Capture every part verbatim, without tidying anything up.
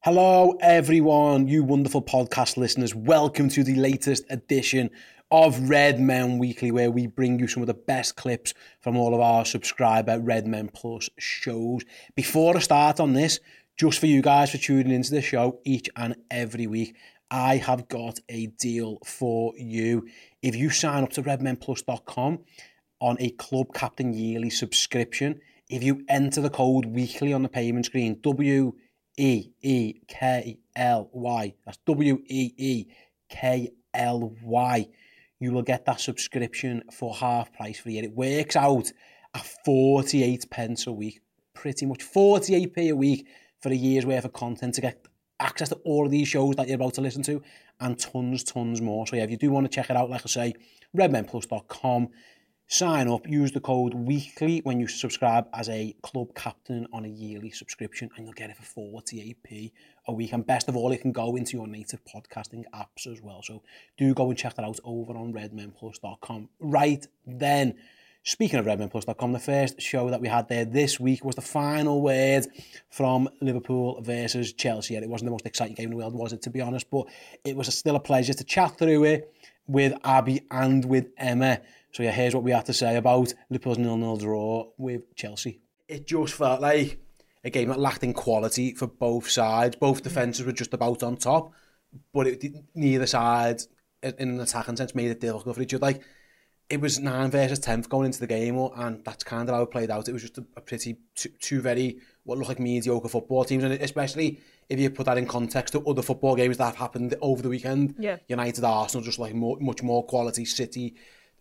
Hello everyone, you wonderful podcast listeners. Welcome to the latest edition of Red Men Weekly, where we bring you some of the best clips from all of our subscriber Red Men Plus shows. Before I start on this, just for you guys for tuning into the show each and every week, I have got a deal for you. If you sign up to red men plus dot com on a Club Captain Yearly subscription, if you enter the code weekly on the payment screen, W E E K L Y, that's W E E K L Y, you will get that subscription for half price for a year. It works out at forty-eight pence a week, pretty much forty-eight p a week for a year's worth of content to get access to all of these shows that you're about to listen to and tons, tons more. So yeah, if you do want to check it out, like I say, red men plus dot com. Sign up, use the code weekly when you subscribe as a club captain on a yearly subscription and you'll get it for forty-eight p a week. And best of all, it can go into your native podcasting apps as well. So do go and check that out over on red men plus dot com. Right then, speaking of red men plus dot com, the first show that we had there this week was the final word from Liverpool versus Chelsea. And it wasn't the most exciting game in the world, was it, to be honest? But it was still a pleasure to chat through it with Abby and with Emma. So yeah, here's what we had to say about Liverpool's nil nil draw with Chelsea. It just felt like a game that lacked in quality for both sides. Both defences were just about on top, but it didn't, neither side, in an attacking sense, made it difficult for each other. Like, it was nine versus tenth going into the game, and that's kind of how it played out. It was just a, a pretty, two, two very, what looked like mediocre football teams, and especially if you put that in context to other football games that have happened over the weekend. Yeah. United, Arsenal, just like more, much more quality. City,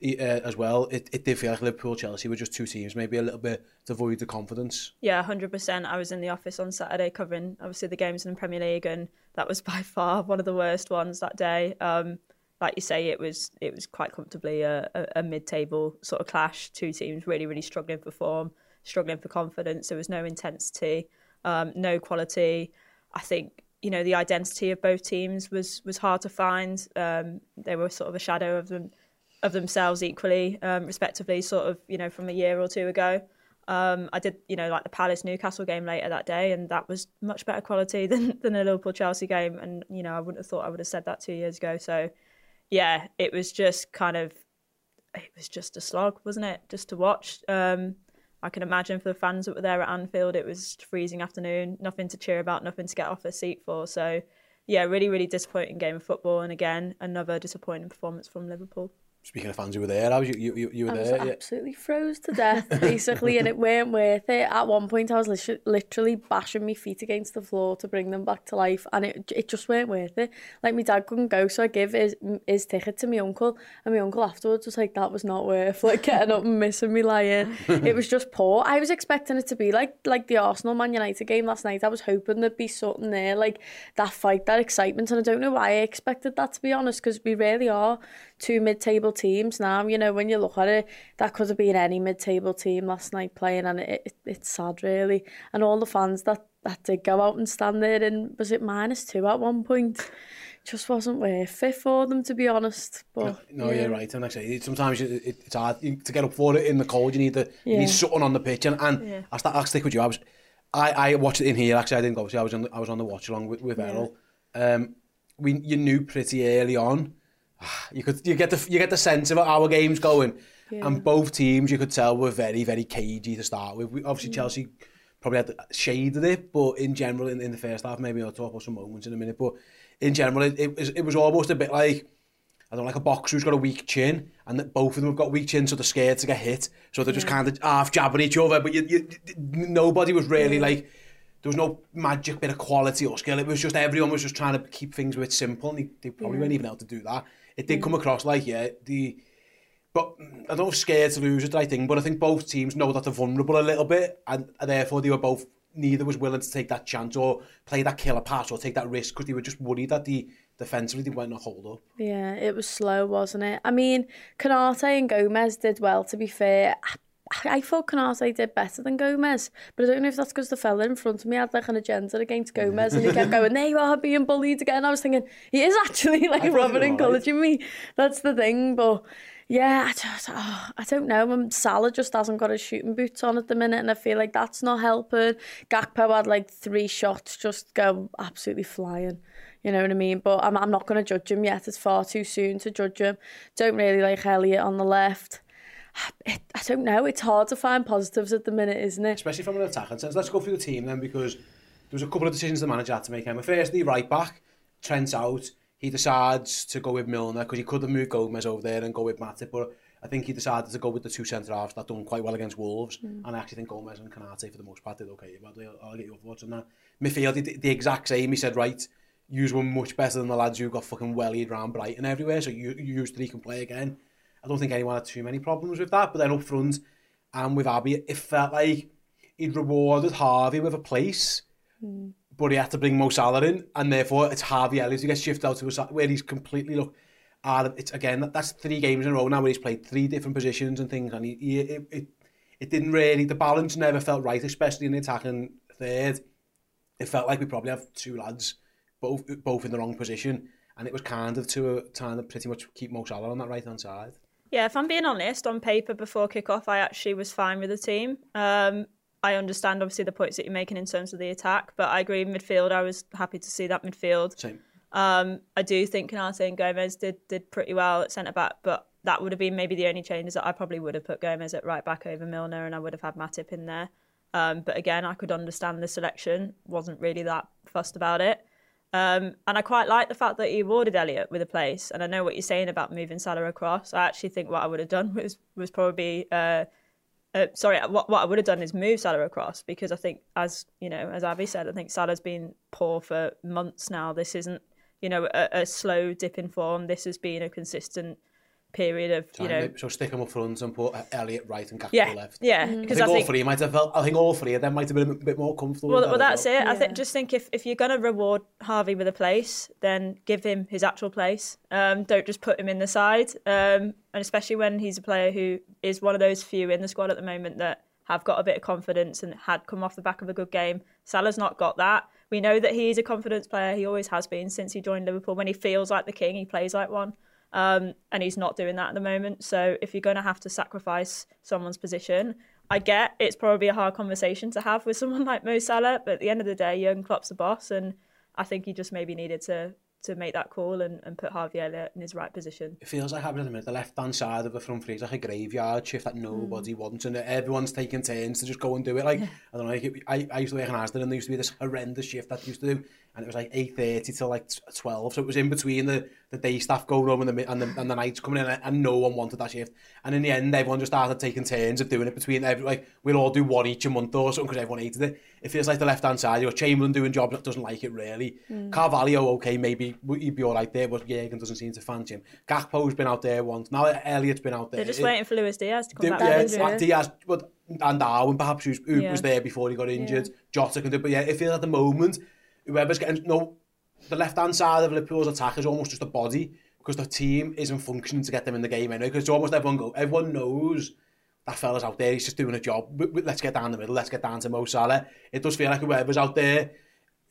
Uh, as well, it, it did feel like Liverpool, Chelsea were just two teams, maybe a little bit devoid of confidence. Yeah, one hundred percent. I was in the office on Saturday covering, obviously, the games in the Premier League, and that was by far one of the worst ones that day. Um, like you say, it was it was quite comfortably a, a, a mid-table sort of clash. Two teams really, really struggling for form, struggling for confidence. There was no intensity, um, no quality. I think, you know, the identity of both teams was was hard to find. Um, they were sort of a shadow of them. of themselves equally, um, respectively, sort of, you know, from a year or two ago. Um, I did, you know, like the Palace-Newcastle game later that day, and that was much better quality than, than a Liverpool-Chelsea game. And, you know, I wouldn't have thought I would have said that two years ago. So, yeah, it was just kind of, it was just a slog, wasn't it? Just to watch. Um, I can imagine for the fans that were there at Anfield, it was a freezing afternoon, nothing to cheer about, nothing to get off their seat for. So, yeah, really, really disappointing game of football. And again, another disappointing performance from Liverpool. Speaking of fans who were there, I was you you you were I was there. Absolutely yeah. Froze to death, basically, and it weren't worth it. At one point, I was literally bashing my feet against the floor to bring them back to life, and it it just weren't worth it. Like, my dad couldn't go, so I gave his his ticket to my uncle, and my uncle afterwards was like, "That was not worth like getting up and missing me lying." It was just poor. I was expecting it to be like like the Arsenal Man United game last night. I was hoping there'd be something there, like that fight, that excitement, and I don't know why I expected that, to be honest, because we really are two mid-table teams now. You know, when you look at it, that could have been any mid-table team last night playing, and it, it it's sad, really. And all the fans that that did go out and stand there, and was it minus two at one point, just wasn't worth it for them, to be honest. But no, yeah. You're right, and like I say, sometimes it, it, it's hard to get up for it in the cold. You need the yeah. you need something on the pitch, and, and yeah. I start, I'll stick with you. I was I, I watched it in here. Actually, I didn't go. See, I was on the, I was on the watch along with, with yeah. Errol. Um, we you knew pretty early on. You could you get the you get the sense of how our game's going, yeah. and both teams you could tell were very very cagey to start with. We, obviously, yeah. Chelsea probably had shaded it, but in general, in, in the first half, maybe I'll talk about some moments in a minute. But in general, it, it was it was almost a bit like I don't like a boxer who's got a weak chin, and that both of them have got weak chins, so they're scared to get hit. So they're just yeah. kind of half jabbing each other. But you, you, nobody was really yeah. like, there was no magic bit of quality or skill. It was just everyone was just trying to keep things a bit simple, and they, they probably yeah. weren't even able to do that. It did yeah. come across like, yeah, the. But I don't know if scared to lose it, I think, but I think both teams know that they're vulnerable a little bit, and, and therefore they were both, neither was willing to take that chance or play that killer pass or take that risk because they were just worried that the defensively they weren't going to hold up. Yeah, it was slow, wasn't it? I mean, Konaté and Gomez did well, to be fair. I, I thought Konaté did better than Gomez, but I don't know if that's because the fella in front of me had like an agenda against Gomez and he kept going, there you are being bullied again. I was thinking, he is actually like Robert encouraging me. That's the thing, but... Yeah, I just, oh, I don't know. Salah just hasn't got his shooting boots on at the minute, and I feel like that's not helping. Gakpo had like three shots just go absolutely flying. You know what I mean? But I'm I'm not going to judge him yet. It's far too soon to judge him. Don't really like Elliott on the left. It, I don't know. It's hard to find positives at the minute, isn't it? Especially from an attacking sense. Let's go through the team then, because there was a couple of decisions the manager had to make. Firstly, right back, Trent out. He decides to go with Milner because he could have moved Gomez over there and go with Matip, but I think he decided to go with the two centre-halves that done quite well against Wolves, mm. and I actually think Gomez and Konaté for the most part did okay. But I'll get your thoughts on that. Midfield, the, the exact same. He said, right, yous were much better than the lads who got fucking wellied round Brighton everywhere, so you yous three can play again. I don't think anyone had too many problems with that, but then up front and with Abby, it felt like he'd rewarded Harvey with a place, mm. but he had to bring Mo Salah in, and therefore it's Harvey Elliott who gets shifted out to a where he's completely look. Out of, it's again that, that's three games in a row now where he's played three different positions and things, and he, he it, it it didn't really, the balance never felt right, especially in the attacking third. It felt like we probably have two lads both both in the wrong position, and it was kind of to a, trying to pretty much keep Mo Salah on that right hand side. Yeah, if I'm being honest, on paper before kick-off, I actually was fine with the team. Um, I understand, obviously, the points that you're making in terms of the attack, but I agree, midfield, I was happy to see that midfield. Same. Um, I do think Konaté and Gomez did did pretty well at centre-back, but that would have been maybe the only changes that I probably would have put Gomez at right-back over Milner, and I would have had Matip in there. Um, but again, I could understand the selection. Wasn't really that fussed about it. Um, and I quite like the fact that he awarded Elliott with a place, and I know what you're saying about moving Salah across. I actually think what I would have done was, was probably... Uh, Uh, sorry, what what I would have done is move Salah across, because I think, as you know, as Abby said, I think Salah's been poor for months now. This isn't, you know, a, a slow dip in form. This has been a consistent period of, you know. So stick him up front and put Elliott right and Gakpo yeah, left. Yeah, because mm-hmm. I, I think all three might have felt. I think all three of them might have been a bit more comfortable. Well, well that's it. Yeah. I think just think if if you're going to reward Harvey with a place, then give him his actual place. Um, don't just put him in the side. Um, and especially when he's a player who is one of those few in the squad at the moment that have got a bit of confidence and had come off the back of a good game. Salah's not got that. We know that he's a confidence player. He always has been since he joined Liverpool. When he feels like the king, he plays like one. Um, and he's not doing that at the moment. So if you're going to have to sacrifice someone's position, I get it's probably a hard conversation to have with someone like Mo Salah, but at the end of the day, Jürgen Klopp's the boss, and I think he just maybe needed to to make that call and, and put Harvey Elliott in his right position. It feels like having at the minute the left-hand side of a front three is like a graveyard shift that nobody mm. wants, and everyone's taking turns to just go and do it. Like, yeah. I don't know, like it, I, I used to work in Asden, and there used to be this horrendous shift that used to do, and it was like eight thirty till like twelve, so it was in between the, the day staff going home and the, and the and the nights coming in, and no one wanted that shift. And in the end, everyone just started taking turns of doing it between, every, like, we'll all do one each a month or something because everyone hated it. It feels like the left-hand side, you're Chamberlain doing jobs that doesn't like it really. Mm. Carvalho, okay, maybe he'd be all right there, but Jürgen doesn't seem to fancy him. Gakpo's been out there once. Now Elliott's been out there. They're just it, waiting for Luis Diaz to come back. Yeah, Diaz, Diaz but, and Darwin perhaps, who yeah. was there before he got injured. Yeah. Jota can do, but yeah, it feels at the moment, whoever's getting, no, the left-hand side of Liverpool's attack is almost just a body, because the team isn't functioning to get them in the game anyway, because it's almost everyone go, everyone knows that fella's out there, he's just doing a job. Let's get down the middle, let's get down to Mo Salah. It does feel like whoever's out there,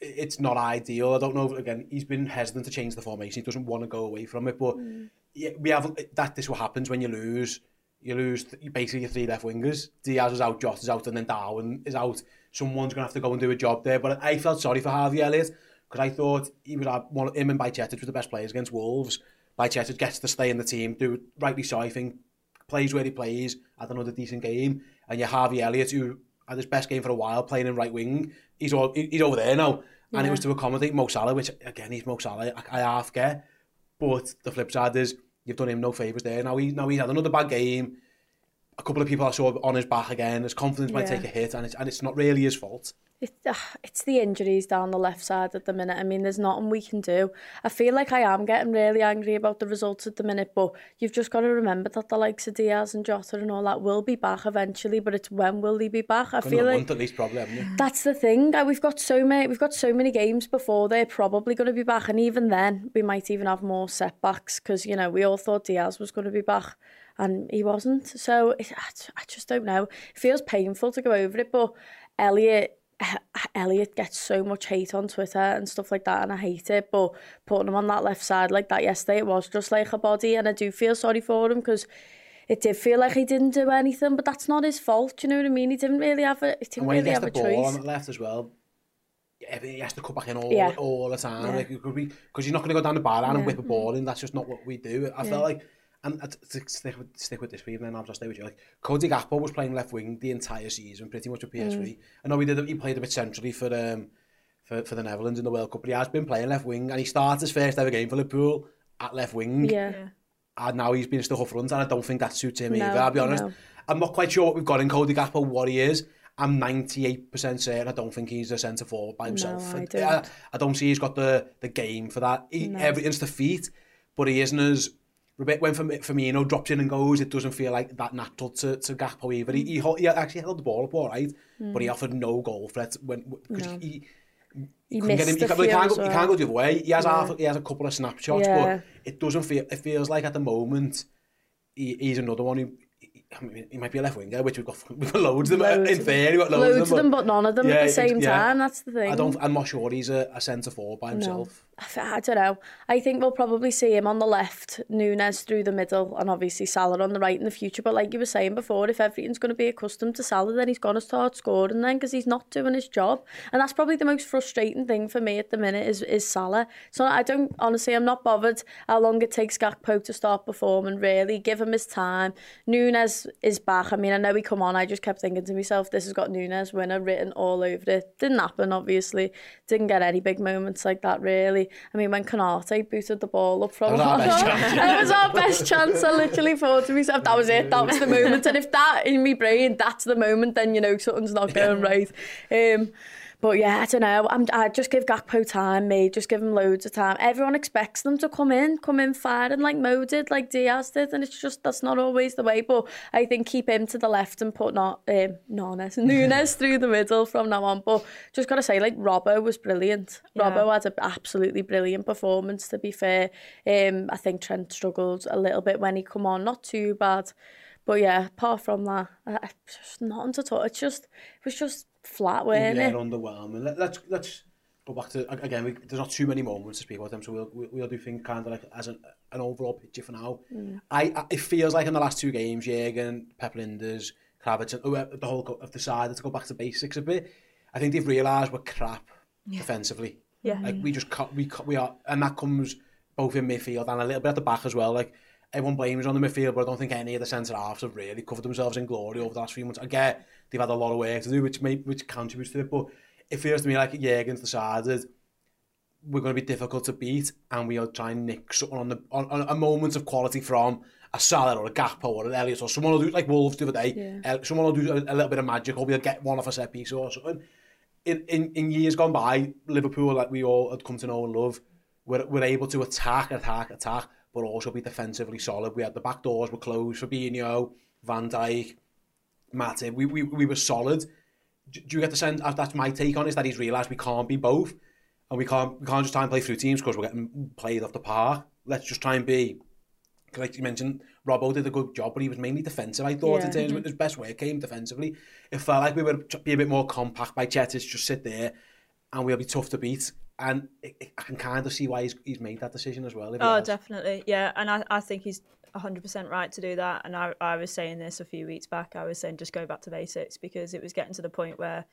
it's not ideal. I don't know. Again, he's been hesitant to change the formation. He doesn't want to go away from it. But mm. yeah, we have that. This is what happens when you lose. You lose basically your three left wingers. Diaz is out, Jota is out, and then Darwin is out. Someone's going to have to go and do a job there. But I felt sorry for Harvey Elliott, because I thought he was one. Him and Bajčetić were the best players against Wolves. Bajčetić gets to stay in the team. Do rightly so, I think. Plays where he plays. I don't know, the decent game. And you Harvey Elliott, who had his best game for a while playing in right wing. He's all, he's over there now. Yeah. And it was to accommodate Mo Salah, which, again, he's Mo Salah, I, I half get. But the flip side is, you've done him no favours there. Now, he, now he's had another bad game. A couple of people I saw on his back again. His confidence yeah. might take a hit, and it's, and it's not really his fault. It, uh, it's the injuries down the left side at the minute. I mean, there's nothing we can do. I feel like I am getting really angry about the results at the minute, but you've just got to remember that the likes of Diaz and Jota and all that will be back eventually. But it's when will they be back? I You're feel like at least probably, haven't you? That's the thing. We've got so many. We've got so many games before they're probably going to be back, and even then we might even have more setbacks because you know we all thought Diaz was going to be back. And he wasn't. So it, I just don't know. It feels painful to go over it. But Elliot, Elliot gets so much hate on Twitter and stuff like that. And I hate it. But putting him on that left side like that yesterday, it was just like a body. And I do feel sorry for him because it did feel like he didn't do anything. But that's not his fault. Do you know what I mean? He didn't really have a, he didn't really have a choice. And when he gets the ball on the left as well, he has to cut back in all, yeah. all the time. Yeah. Like, it could be, because you're not going to go down the byline yeah. and whip a ball in. That's just not what we do. I yeah. felt like... And to stick with, stick with this for you, and then I'll just stay with you. Like, Cody Gakpo was playing left wing the entire season, pretty much with P S V. Mm. I know he did. He played a bit centrally for um for, for the Netherlands in the World Cup, but he has been playing left wing, and he started his first ever game for Liverpool at left wing. Yeah. And now he's been stuck up front, and I don't think that suits him no, either. I'll be honest. No. I'm not quite sure what we've got in Cody Gakpo, what he is. I'm ninety-eight percent certain I don't think he's a centre forward by himself. No, I don't. I, I don't see he's got the the game for that. He, no. Everything's to feet, but he isn't as. When Firmino drops in and goes, it doesn't feel like that natural to, to Gakpo either. He, he, he actually held the ball up all right, mm. but he offered no goal threat. When, because no. he, he, he couldn't get him. He, he, can't go, well. he can't go the other way. He has, yeah. half, he has a couple of snapshots, yeah. but it doesn't feel. It feels like at the moment he, he's another one who. I mean, he might be a left winger, which we've got, we've got loads of them. Loads in theory, we've got loads, loads of them, but, but none of them yeah, at the same yeah. time. That's the thing. I don't. I'm not sure he's a, a centre forward by himself. No. I don't know. I think we'll probably see him on the left, Núñez through the middle, and obviously Salah on the right in the future. But like you were saying before, if everything's going to be accustomed to Salah, then he's going to start scoring then because he's not doing his job, and that's probably the most frustrating thing for me at the minute is is Salah. So I don't honestly, I'm not bothered how long it takes Gakpo to start performing. Really, give him his time. Núñez is back. I mean, I know he come on. I just kept thinking to myself, this has got Núñez winner written all over it. Didn't happen, obviously. Didn't get any big moments like that, really. I mean, when Konaté booted the ball up from... That was our best chance. That was our best chance. I literally thought to myself, that was it. That was the moment. And if that, in my brain, that's the moment, then, you know, something's not going right. Um... But yeah, I don't know. I'm, I'd just give Gakpo time, mate. Just give him loads of time. Everyone expects them to come in, come in firing like Mo did, like Diaz did. And it's just, that's not always the way. But I think keep him to the left and put not um, Núñez, Núñez through the middle from now on. But just got to say, like, Robbo was brilliant. Yeah. Robbo had an absolutely brilliant performance, to be fair. Um, I think Trent struggled a little bit when he come on. Not too bad. But yeah, apart from that, I, just nothing to talk. It's just, it was just... flat, weren't yeah, it? Yeah, underwhelming. Let, let's let's go back to again. We, there's not too many moments to speak about them, so we'll we'll, we'll do things kind of like as an an overall picture for now. Mm. I, I it feels like in the last two games, Jürgen, Pep Linders, Kravitz, and the whole have decided to go back to basics a bit. I think they've realised we're crap yeah. defensively. Yeah, like we just cut, we cut, we are, and that comes both in midfield and a little bit at the back as well. Like everyone blames on the midfield, but I don't think any of the centre halves have really covered themselves in glory over the last few months. I get they've had a lot of work to do, which may, which contributes to it, but it feels to me like Jürgen's decided we're going to be difficult to beat, and we'll try and nick something on the on, on a moment of quality from a Salah or a Gakpo or an Elliott or someone will do like Wolves the other day. Yeah. Uh, someone will do a, a little bit of magic, or we'll get one off a set piece or something. In in, in years gone by, Liverpool, like we all had come to know and love, were were able to attack, attack, attack. But also be defensively solid. We had the back doors were closed. Fabinho, Van Dijk, Matip. We we we were solid. Do, do you get the sense? That's my take on it. Is that he's realised we can't be both, and we can't we can't just try and play through teams because we're getting played off the park. Let's just try and be. Like you mentioned, Robbo did a good job, but he was mainly defensive. I thought yeah. in terms of his best way came defensively. It felt like we were be a bit more compact. Bajčetić just sit there, and we'll be tough to beat. And I can kind of see why he's, he's made that decision as well. Oh, definitely. Yeah, and I, I think he's one hundred percent right to do that. And I, I was saying this a few weeks back. I was saying just go back to basics because it was getting to the point where,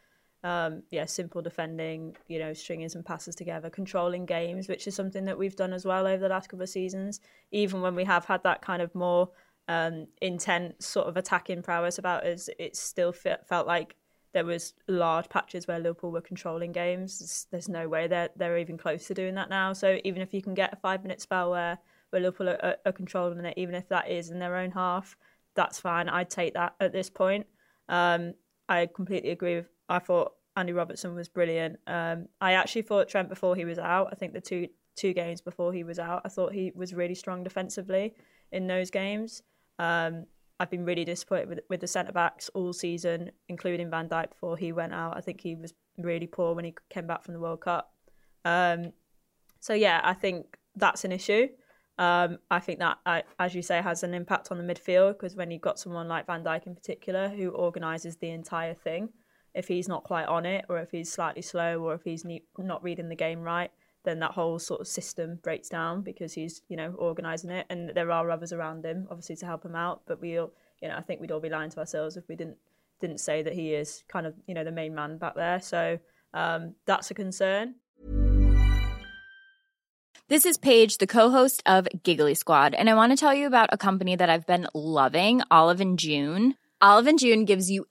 um, yeah, simple defending, you know, stringing some passes together, controlling games, which is something that we've done as well over the last couple of seasons, even when we have had that kind of more um, intense sort of attacking prowess about us, it still fit, felt like there was large patches where Liverpool were controlling games. There's no way they're, they're even close to doing that now. So even if you can get a five-minute spell where where Liverpool are, are controlling it, even if that is in their own half. That's fine. I'd take that at this point. Um, I completely agree with. I thought Andy Robertson was brilliant. Um, I actually thought Trent before he was out. I think the two two games before he was out, I thought he was really strong defensively in those games. Um, I've been really disappointed with, with the centre-backs all season, including Van Dijk before he went out. I think he was really poor when he came back from the World Cup. Um, so, yeah, I think that's an issue. Um, I think that, I, as you say, has an impact on the midfield, because when you've got someone like Van Dijk in particular who organises the entire thing, if he's not quite on it, or if he's slightly slow, or if he's ne- not reading the game right, then that whole sort of system breaks down because he's, you know, organising it. And there are others around him, obviously, to help him out. But we'll, you know, I think we'd all be lying to ourselves if we didn't didn't say that he is kind of, you know, the main man back there. So um, that's a concern. This is Paige, the co-host of Giggly Squad, and I want to tell you about a company that I've been loving, Olive and June. Olive and June gives you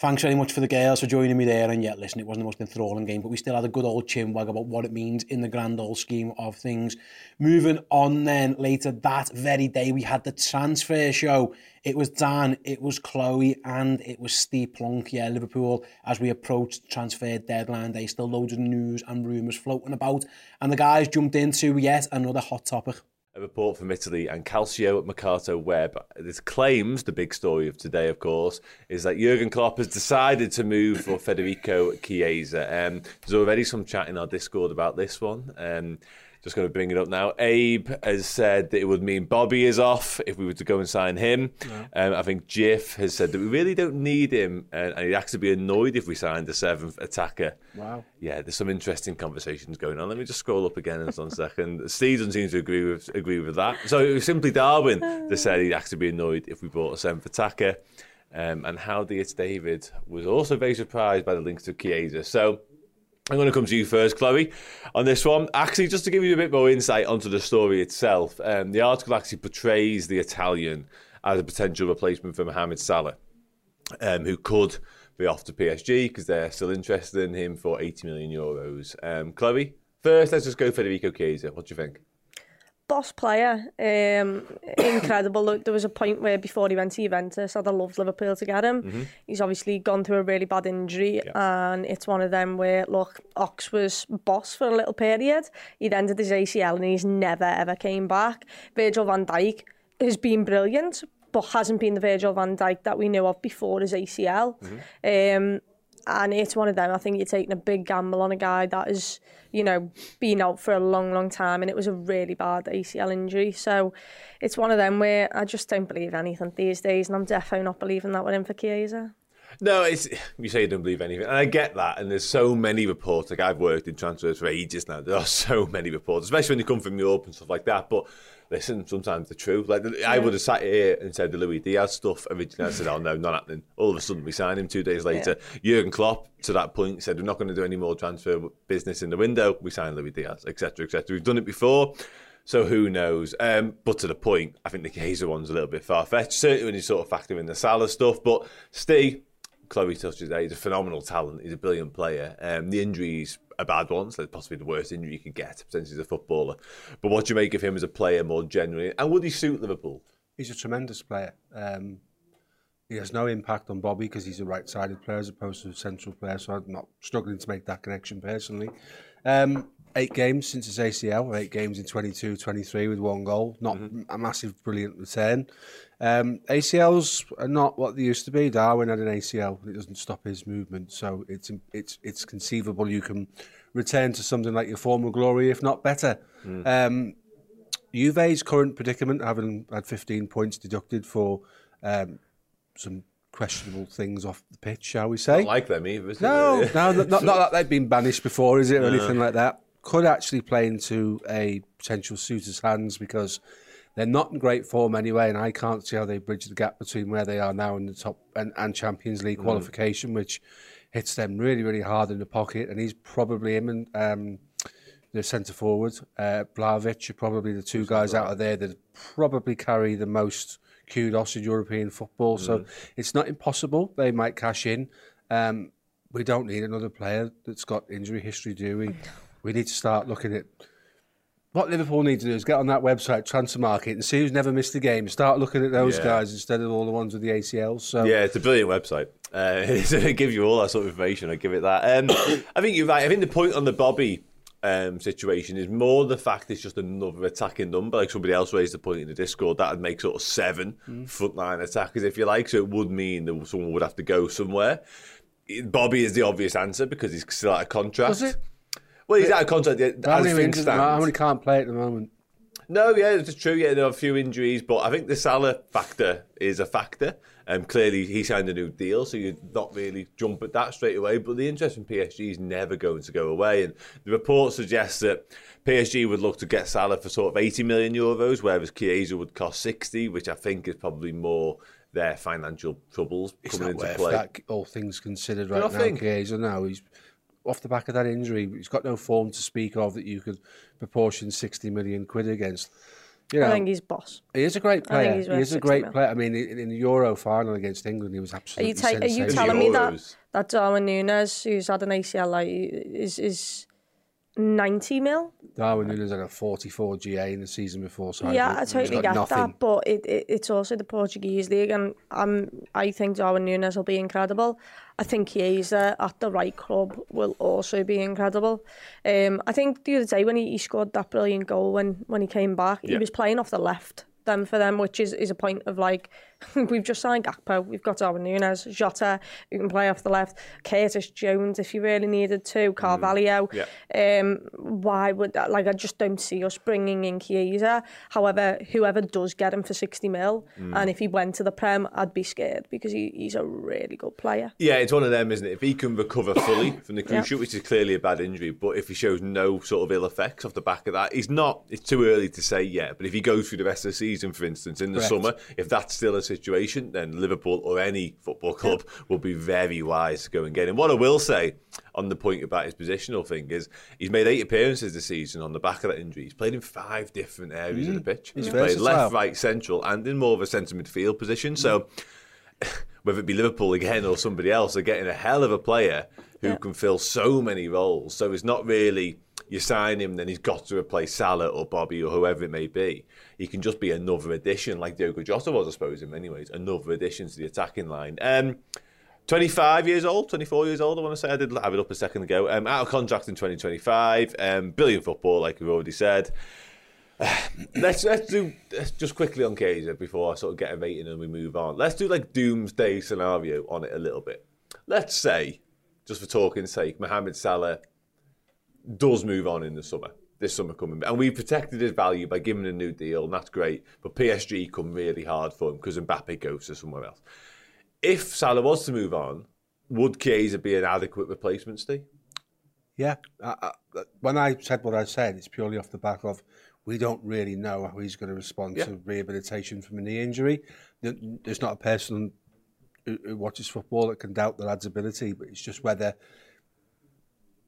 Thanks very much for the girls for joining me there. And yeah, listen, it wasn't the most enthralling game, but we still had a good old chinwag about what it means in the grand old scheme of things. Moving on then, later that very day, we had the transfer show. It was Dan, it was Chloe, and it was Steve Plunk. Yeah, Liverpool, as we approached transfer deadline day, still loads of news and rumours floating about. And the guys jumped into yet another hot topic. A report from Italy and Calcio at Mercato Web. This claims, the big story of today, of course, is that Jürgen Klopp has decided to move for Federico Chiesa. Um, there's already some chat in our Discord about this one. Um, just going to bring it up now. Abe has said that it would mean Bobby is off if we were to go and sign him. Yeah. Um, I think Jiff has said that we really don't need him, and, and he'd actually be annoyed if we signed a seventh attacker. Wow. Yeah, there's some interesting conversations going on. Let me just scroll up again in one second. Steve doesn't seem to agree with agree with that. So it was simply Darwin that said he'd actually be annoyed if we bought a seventh attacker. Um, and Howdy, it's David, was also very surprised by the links to Chiesa. So I'm going to come to you first, Chloe, on this one. Actually, just to give you a bit more insight onto the story itself, um, the article actually portrays the Italian as a potential replacement for Mohamed Salah, um, who could be off to P S G because they're still interested in him for eighty million euros. Um, Chloe, first, let's just go Federico Chiesa. What do you think? Boss player. Um, incredible. Look, there was a point where before he went to Juventus, I'd have loved Liverpool to get him. Mm-hmm. He's obviously gone through a really bad injury, yeah. And it's one of them where, look, Ox was boss for a little period. He'd ended his A C L and he's never, ever came back. Virgil van Dijk has been brilliant, but hasn't been the Virgil van Dijk that we knew of before his A C L. Mm-hmm. Um, and it's one of them. I think you're taking a big gamble on a guy that has, you know, been out for a long, long time, and it was a really bad A C L injury. So it's one of them where I just don't believe anything these days, and I'm definitely not believing that we're in for Chiesa. No, it's, you say you don't believe anything, and I get that, and there's so many reports. Like, I've worked in transfers for ages now. There are so many reports, especially when you come from Europe and stuff like that, but listen, sometimes the truth. Like, yeah. I would have sat here and said the Luis Diaz stuff originally. I said, oh, no, not happening. All of a sudden, we signed him two days later. Yeah. Jurgen Klopp, to that point, said, we're not going to do any more transfer business in the window. We signed Luis Diaz, et cetera, et cetera. We've done it before. So who knows? Um, but to the point, I think the Chiesa one's a little bit far-fetched, certainly when you sort of factor in the Salah stuff. But Steve, Chloe touches there, he's a phenomenal talent. He's a brilliant player. Um, the injury's a bad one, so possibly the worst injury you could get, potentially as a footballer. But what do you make of him as a player more generally? And would he suit Liverpool? He's a tremendous player. Um, he has no impact on Bobby because he's a right-sided player as opposed to a central player, so I'm not struggling to make that connection personally. Um, eight games since his A C L, eight games in twenty-two twenty-three with one goal. Not mm-hmm. a massive, brilliant return. Um, A C Ls are not what they used to be. Darwin had an A C L, but it doesn't stop his movement. So it's it's it's conceivable you can return to something like your former glory, if not better. Mm. Um, Juve's current predicament, having had fifteen points deducted for um, some questionable things off the pitch, shall we say. Not like them either, is no, it? No, not, not that they've been banished before, is it, or no. anything like that. Could actually play into a potential suitor's hands because they're not in great form anyway, and I can't see how they bridge the gap between where they are now in the top and, and Champions League qualification, mm. which hits them really, really hard in the pocket. And he's probably him and um, the centre forward, uh, Blavic, are probably the two guys out of there that probably carry the most kudos in European football. Mm. So it's not impossible they might cash in. Um, we don't need another player that's got injury history, do we? We need to start looking at what Liverpool need to do is get on that website, transfer market, and see who's never missed a game. Start looking at those yeah. guys instead of all the ones with the A C Ls. So yeah, it's a brilliant website. Uh, it gives you all that sort of information. I give it that. Um, I think you're right. I think the point on the Bobby um, situation is more the fact it's just another attacking number. Like somebody else raised the point in the Discord, that would make sort of seven mm. frontline attackers, if you like. So it would mean that someone would have to go somewhere. Bobby is the obvious answer because he's still out of contract. Was it? Well, he's out of contract. Yeah, how many things stand. How many can't play at the moment? No, yeah, it's true. Yeah, there are a few injuries, but I think the Salah factor is a factor. Um, clearly, he signed a new deal, so you'd not really jump at that straight away. But the interest in P S G is never going to go away. And the report suggests that P S G would look to get Salah for sort of eighty million euros, whereas Chiesa would cost sixty, which I think is probably more their financial troubles it's coming into play. That, all things considered right now, Chiesa, now he's... off the back of that injury, he's got no form to speak of that you could proportion sixty million quid against. You know, I think he's boss. He is a great player. He is a great mil. player. I mean, in the Euro final against England, he was absolutely sensational. Are you, ta- are you telling me that, that Darwin Núñez, who's had an A C L, like, is is ninety mil? Darwin Núñez had a forty-four G A in the season before. So yeah, I totally get nothing. that, but it, it, it's also the Portuguese league, and um, I think Darwin Núñez will be incredible. I think Chiesa at the right club will also be incredible. Um, I think the other day when he, he scored that brilliant goal when, when he came back, yeah. he was playing off the left then for them, which is, is a point of like, we've just signed Gakpo, we've got Darwin Núñez, Jota, who can play off the left, Curtis Jones if you really needed to, Carvalho. Mm. Yeah. Um, why would that, like, I just don't see us bringing in Chiesa. However, whoever does get him for sixty mil, mm. and if he went to the Prem, I'd be scared because he, he's a really good player. Yeah, it's one of them, isn't it? If he can recover fully from the cruciate, yeah. which is clearly a bad injury, but if he shows no sort of ill effects off the back of that, he's not, it's too early to say yet, but if he goes through the rest of the season, for instance, in the Correct. summer, if that's still a situation, then Liverpool or any football club will be very wise to go and get him. What I will say on the point about his positional thing is he's made eight appearances this season on the back of that injury. He's played in five different areas mm. of the pitch. He's, he's played left, right, central, and in more of a centre midfield position. Mm. So whether it be Liverpool again or somebody else, they're getting a hell of a player who yeah. can fill so many roles. So it's not really... you sign him, then he's got to replace Salah or Bobby or whoever it may be. He can just be another addition, like Diogo Jota was, I suppose, in many ways, another addition to the attacking line. Um, twenty-five years old, twenty-four years old, I want to say. I did have it up a second ago. Um, out of contract in twenty twenty-five. Um, brilliant football, like we've already said. Uh, let's let's do let's just quickly on Chiesa before I sort of get a rating and we move on. Let's do like doomsday scenario on it a little bit. Let's say, just for talking's sake, Mohamed Salah does move on in the summer, this summer coming. And we protected his value by giving him a new deal, and that's great. But P S G come really hard for him because Mbappe goes to somewhere else. If Salah was to move on, would Chiesa be an adequate replacement, Steve? Yeah. I, I, when I said what I said, it's purely off the back of we don't really know how he's going to respond yeah. to rehabilitation from a knee injury. There's not a person who watches football that can doubt the lad's ability, but it's just whether...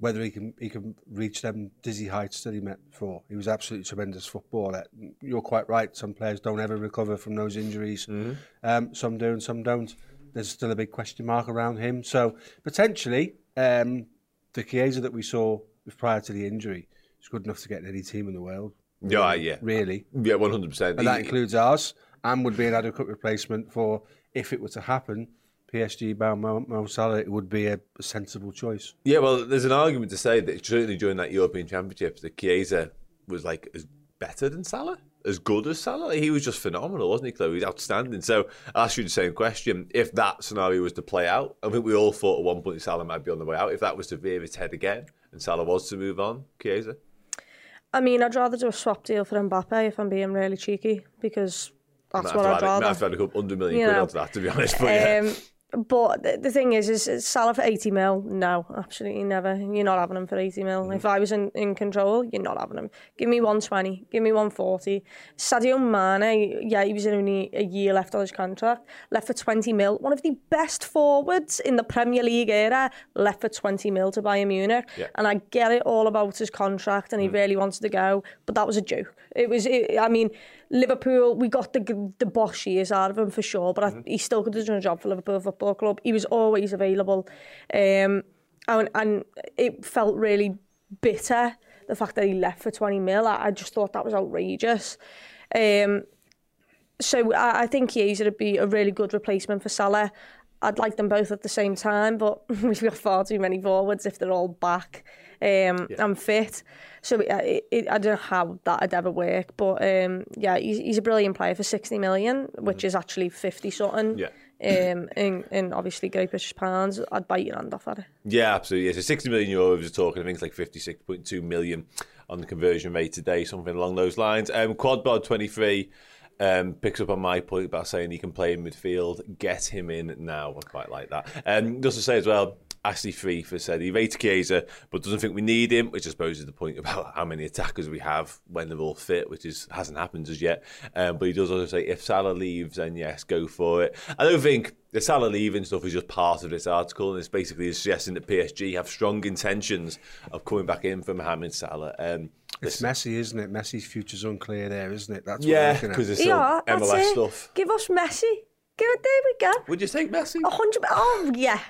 whether he can he can reach them dizzy heights that he met before. He was absolutely tremendous footballer. You're quite right. Some players don't ever recover from those injuries. Mm-hmm. um, some do and some don't. There's still a big question mark around him. So potentially, um, the Chiesa that we saw prior to the injury is good enough to get in any team in the world. Really, yeah, yeah, really, yeah, one hundred percent. And that includes ours, and would be an adequate replacement for, if it were to happen, P S G bound Mo, Mo Salah. It would be a, a sensible choice. Yeah, well, there's an argument to say that certainly during that European Championship, the Chiesa was like as better than Salah, as good as Salah. He was just phenomenal, wasn't he, Chloe? He was outstanding. So I'll ask you the same question. If that scenario was to play out, I think we all thought at one point Salah might be on the way out. If that was to veer its head again and Salah was to move on, Chiesa? I mean, I'd rather do a swap deal for Mbappe, if I'm being really cheeky, because that's what I'd rather. I've had a couple hundred million quid onto that, to be honest. But, yeah. um, but the, the thing is, is, is Salah for eighty mil? No, absolutely never. You're not having him for eighty mil. Mm. If I was in, in control, you're not having him. Give me one twenty, give me one forty. Sadio Mane, yeah, he was only a year left on his contract, left for twenty mil. One of the best forwards in the Premier League era, left for twenty mil to Bayern Munich. Yeah. And I get it all about his contract and he mm. really wanted to go, but that was a joke. It was, it, I mean... Liverpool, we got the the bosh years out of him for sure, but mm-hmm. I, he still could have done a job for Liverpool Football Club. He was always available, um, and, and it felt really bitter, the fact that he left for twenty mil. I, I just thought that was outrageous. Um, so I, I think Chiesa would be a really good replacement for Salah. I'd like them both at the same time, but we've got far too many forwards if they're all back um, yeah. and fit. So it, it, I don't know how that would ever work. But um, yeah, he's, he's a brilliant player for sixty million, which mm-hmm. is actually fifty something. Yeah. Um, in, in obviously great British pounds, I'd bite your hand off at it. Yeah, absolutely. Yeah. So sixty million euros are talking, I think it's like fifty-six point two million on the conversion rate today, something along those lines. Um, Quadbod twenty-three. Um, picks up on my point about saying he can play in midfield. Get him in now. I quite like that. Um, just to say as well, Ashley Freefer said he rates Chiesa, but doesn't think we need him, which I suppose is the point about how many attackers we have when they're all fit, which is hasn't happened as yet. Um, but he does also say if Salah leaves, then yes, go for it. I don't think the Salah leaving stuff is just part of this article, and it's basically suggesting that P S G have strong intentions of coming back in for Mohamed Salah. Um, It's Messi, isn't it? Messi's future's unclear there, isn't it? That's what yeah, because it's yeah, M L S stuff. Give us Messi. Give it. There we go. Would you take Messi? A hundred. Oh yeah.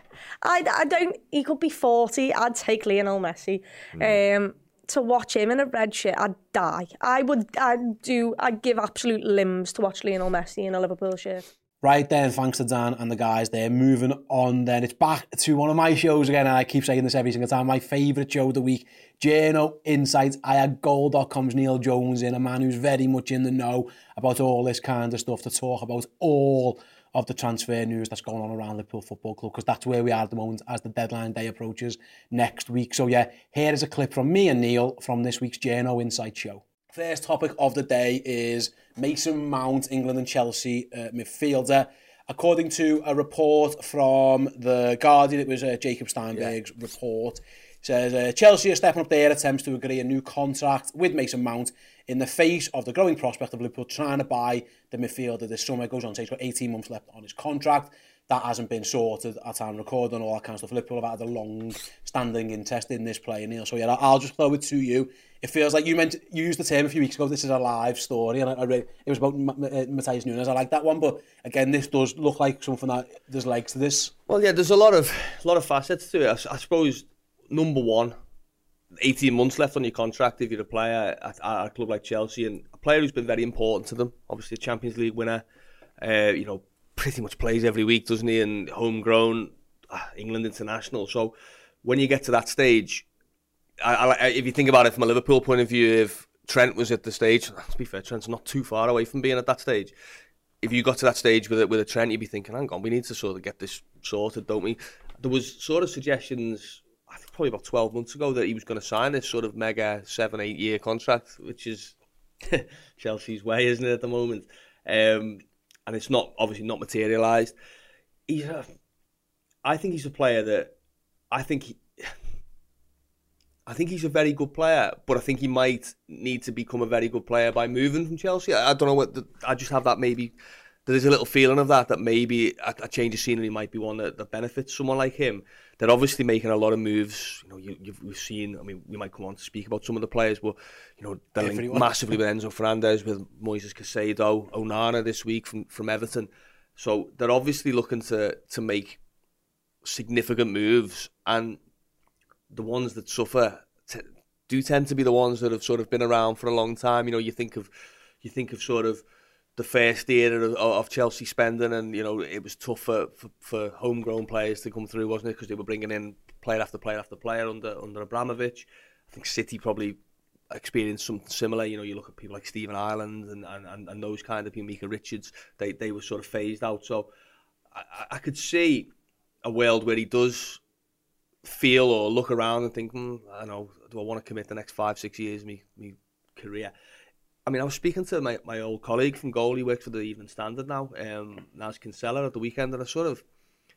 I, I don't. He could be forty. I'd take Lionel Messi. Mm. Um, to watch him in a red shirt, I'd die. I would. I'd do. I'd give absolute limbs to watch Lionel Messi in a Liverpool shirt. Right then, thanks to Dan and the guys there. Moving on then, it's back to one of my shows again, and I keep saying this every single time, my favourite show of the week, Journo Insights. I had goal dot com's Neil Jones in, a man who's very much in the know about all this kind of stuff, to talk about all of the transfer news that's going on around Liverpool Football Club, because that's where we are at the moment as the deadline day approaches next week. So yeah, here is a clip from me and Neil from this week's Journo Insights show. First topic of the day is Mason Mount, England and Chelsea uh, midfielder. According to a report from The Guardian, it was uh, Jacob Steinberg's yeah. report. It says, uh, Chelsea are stepping up their attempts to agree a new contract with Mason Mount in the face of the growing prospect of Liverpool trying to buy the midfielder this summer. It goes on to say he's got eighteen months left on his contract. That hasn't been sorted at time recording and all that kind of stuff. Liverpool have had a long-standing interest in this player, Neil. So, yeah, I'll just throw it to you. It feels like you meant you used the term a few weeks ago, this is a live story, and I, I really, it was about M- M- M- Matthias Nunes. I like that one, but again, this does look like something that there's legs to this. Well, yeah, there's a lot of a lot of facets to it. I, I suppose, number one, eighteen months left on your contract if you're a player at, at a club like Chelsea, and a player who's been very important to them, obviously a Champions League winner, uh, you know, pretty much plays every week, doesn't he? And homegrown, England international. So when you get to that stage, I, I, if you think about it from a Liverpool point of view, if Trent was at the stage, to be fair, Trent's not too far away from being at that stage. If you got to that stage with a, with a Trent, you'd be thinking, hang on, we need to sort of get this sorted, don't we? There was sort of suggestions, I think probably about twelve months ago, that he was going to sign this sort of mega seven, eight year contract, which is Chelsea's way, isn't it, at the moment? Um And it's not obviously not materialised. He's a, I think he's a player that I think he, I think he's a very good player, but I think he might need to become a very good player by moving from Chelsea. I, I don't know what the, I just have that maybe there is a little feeling of that, that maybe a, a change of scenery might be one that, that benefits someone like him. They're obviously making a lot of moves. You know, you, you've we've seen, I mean, we might come on to speak about some of the players, but, you know, they're linked massively with Enzo Fernandez, with Moises Caicedo, Onana this week from, from Everton. So they're obviously looking to to make significant moves, and the ones that suffer t- do tend to be the ones that have sort of been around for a long time. You know, you think of you think of sort of the first era of, of Chelsea spending, and, you know, it was tough for, for, for homegrown players to come through, wasn't it? Because they were bringing in player after player after player under under Abramovich. I think City probably experienced something similar. You know, you look at people like Stephen Ireland and and, and those kind of people, Mika Richards, they, they were sort of phased out. So I, I could see a world where he does feel or look around and think, hmm, I don't know, do I want to commit the next five, six years of me, me career? I mean, I was speaking to my, my old colleague from goal, he works for the Evening Standard now, um, Naz Kinsella, at the weekend, and I sort of,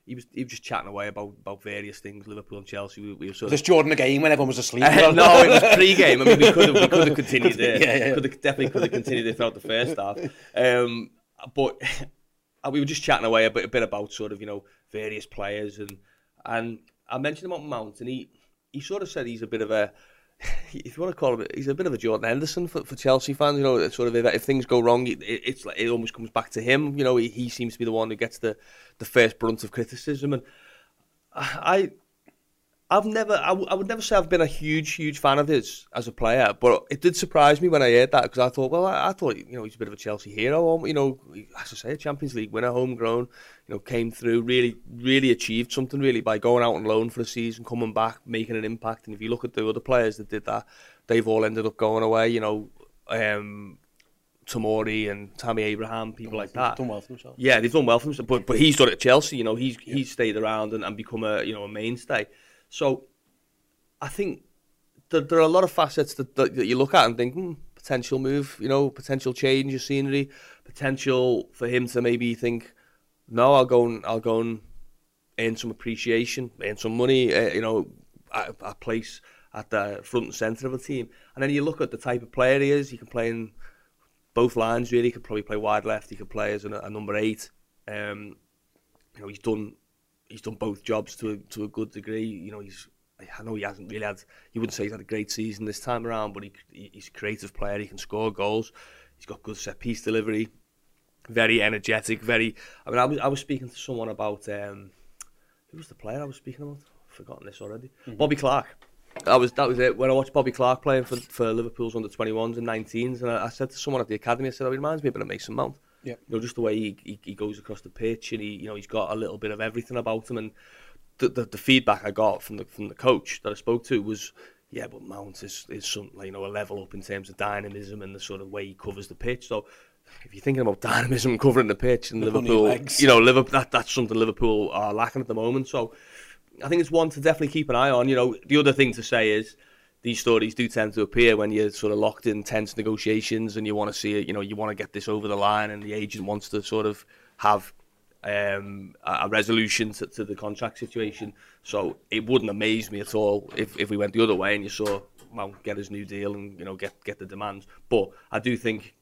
he was he was just chatting away about, about various things, Liverpool and Chelsea. We, we were sort was of, this during the game when everyone was asleep? Uh, no, it was pre-game. I mean, we could have, we could have continued it. Yeah, yeah. Could have, definitely could have continued it throughout the first half. Um, but we were just chatting away a bit, a bit about sort of, you know, various players, and and I mentioned about Mount, and he, he sort of said he's a bit of a, if you want to call him, he's a bit of a Jordan Henderson for, for Chelsea fans, you know, sort of if, if things go wrong, it, it's like, it almost comes back to him, you know, he, he seems to be the one who gets the, the first brunt of criticism, and I, I've never, I, w- I would never say I've been a huge, huge fan of his as a player, but it did surprise me when I heard that, because I thought, well, I, I thought, you know, he's a bit of a Chelsea hero, you know, as I say, a Champions League winner, homegrown, you know, came through, really, really achieved something, really, by going out on loan for a season, coming back, making an impact. And if you look at the other players that did that, they've all ended up going away, you know, um, Tomori and Tammy Abraham, people like that. Done well for themselves. Yeah, they've done well for themselves, but, but he's done it at Chelsea, you know, he's, yeah. he's stayed around and, and become a, you know, a mainstay. So, I think that there are a lot of facets that, that, that you look at and think, hmm, potential move, you know, potential change of scenery, potential for him to maybe think, no, I'll go and I'll go and earn some appreciation, earn some money, uh, you know, at a place at the front and centre of a team. And then you look at the type of player he is. He can play in both lines, really. He could probably play wide left. He could play as a, a number eight. Um, you know, he's done. He's done both jobs to a, to a good degree. You know, he's. I know he hasn't really had. You wouldn't say he's had a great season this time around, but he, he's a creative player. He can score goals. He's got good set piece delivery. Very energetic. Very. I mean, I was I was speaking to someone about um, who was the player I was speaking about? I've forgotten this already. Mm-hmm. Bobby Clark. That was that was it. When I watched Bobby Clark playing for for Liverpool's under twenty-ones and nineteens, and I, I said to someone at the academy, I said, "Oh, he reminds me a bit of Mason Mount." Yeah, you know, just the way he, he he goes across the pitch, and he, you know, he's got a little bit of everything about him. And the the, the feedback I got from the from the coach that I spoke to was, yeah, but Mount is is some, like, you know, a level up in terms of dynamism and the sort of way he covers the pitch. So if you're thinking about dynamism, covering the pitch, and the Liverpool, you know, Liverpool, that that's something Liverpool are lacking at the moment. So I think it's one to definitely keep an eye on. You know, the other thing to say is, these stories do tend to appear when you're sort of locked in tense negotiations and you want to see it, you know, you want to get this over the line, and the agent wants to sort of have um, a resolution to, to the contract situation. So it wouldn't amaze me at all if, if we went the other way and you saw Mount get his new deal and, you know, get, get the demands. But I do think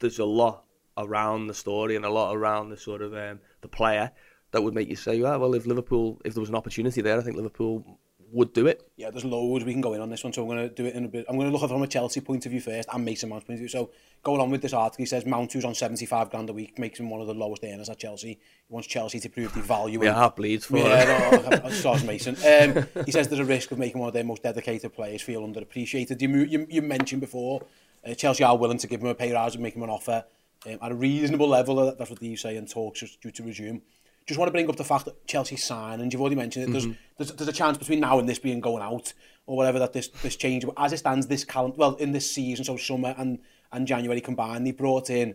there's a lot around the story and a lot around the sort of um, the player that would make you say, oh, well, if Liverpool, if there was an opportunity there, I think Liverpool would do it. Yeah, there's loads we can go in on this one, so I'm going to do it in a bit. I'm going to look at it from a Chelsea point of view first and Mason Mount's point of view. So, going on with this article, he says Mount, who's on seventy-five grand a week, makes him one of the lowest earners at Chelsea. He wants Chelsea to prove the value. We have bleeds for yeah, it. Yeah, no, sorry, Mason. Um, he says there's a risk of making one of their most dedicated players feel underappreciated. You, you, you mentioned before, uh, Chelsea are willing to give him a pay rise and make him an offer um, at a reasonable level. That's what they say, and talks due to resume. Just want to bring up the fact that Chelsea sign, and you've already mentioned it, there's, mm-hmm. there's there's a chance between now and this being going out or whatever that this this change, but as it stands this calendar, well, in this season, so summer and, and January combined, they brought in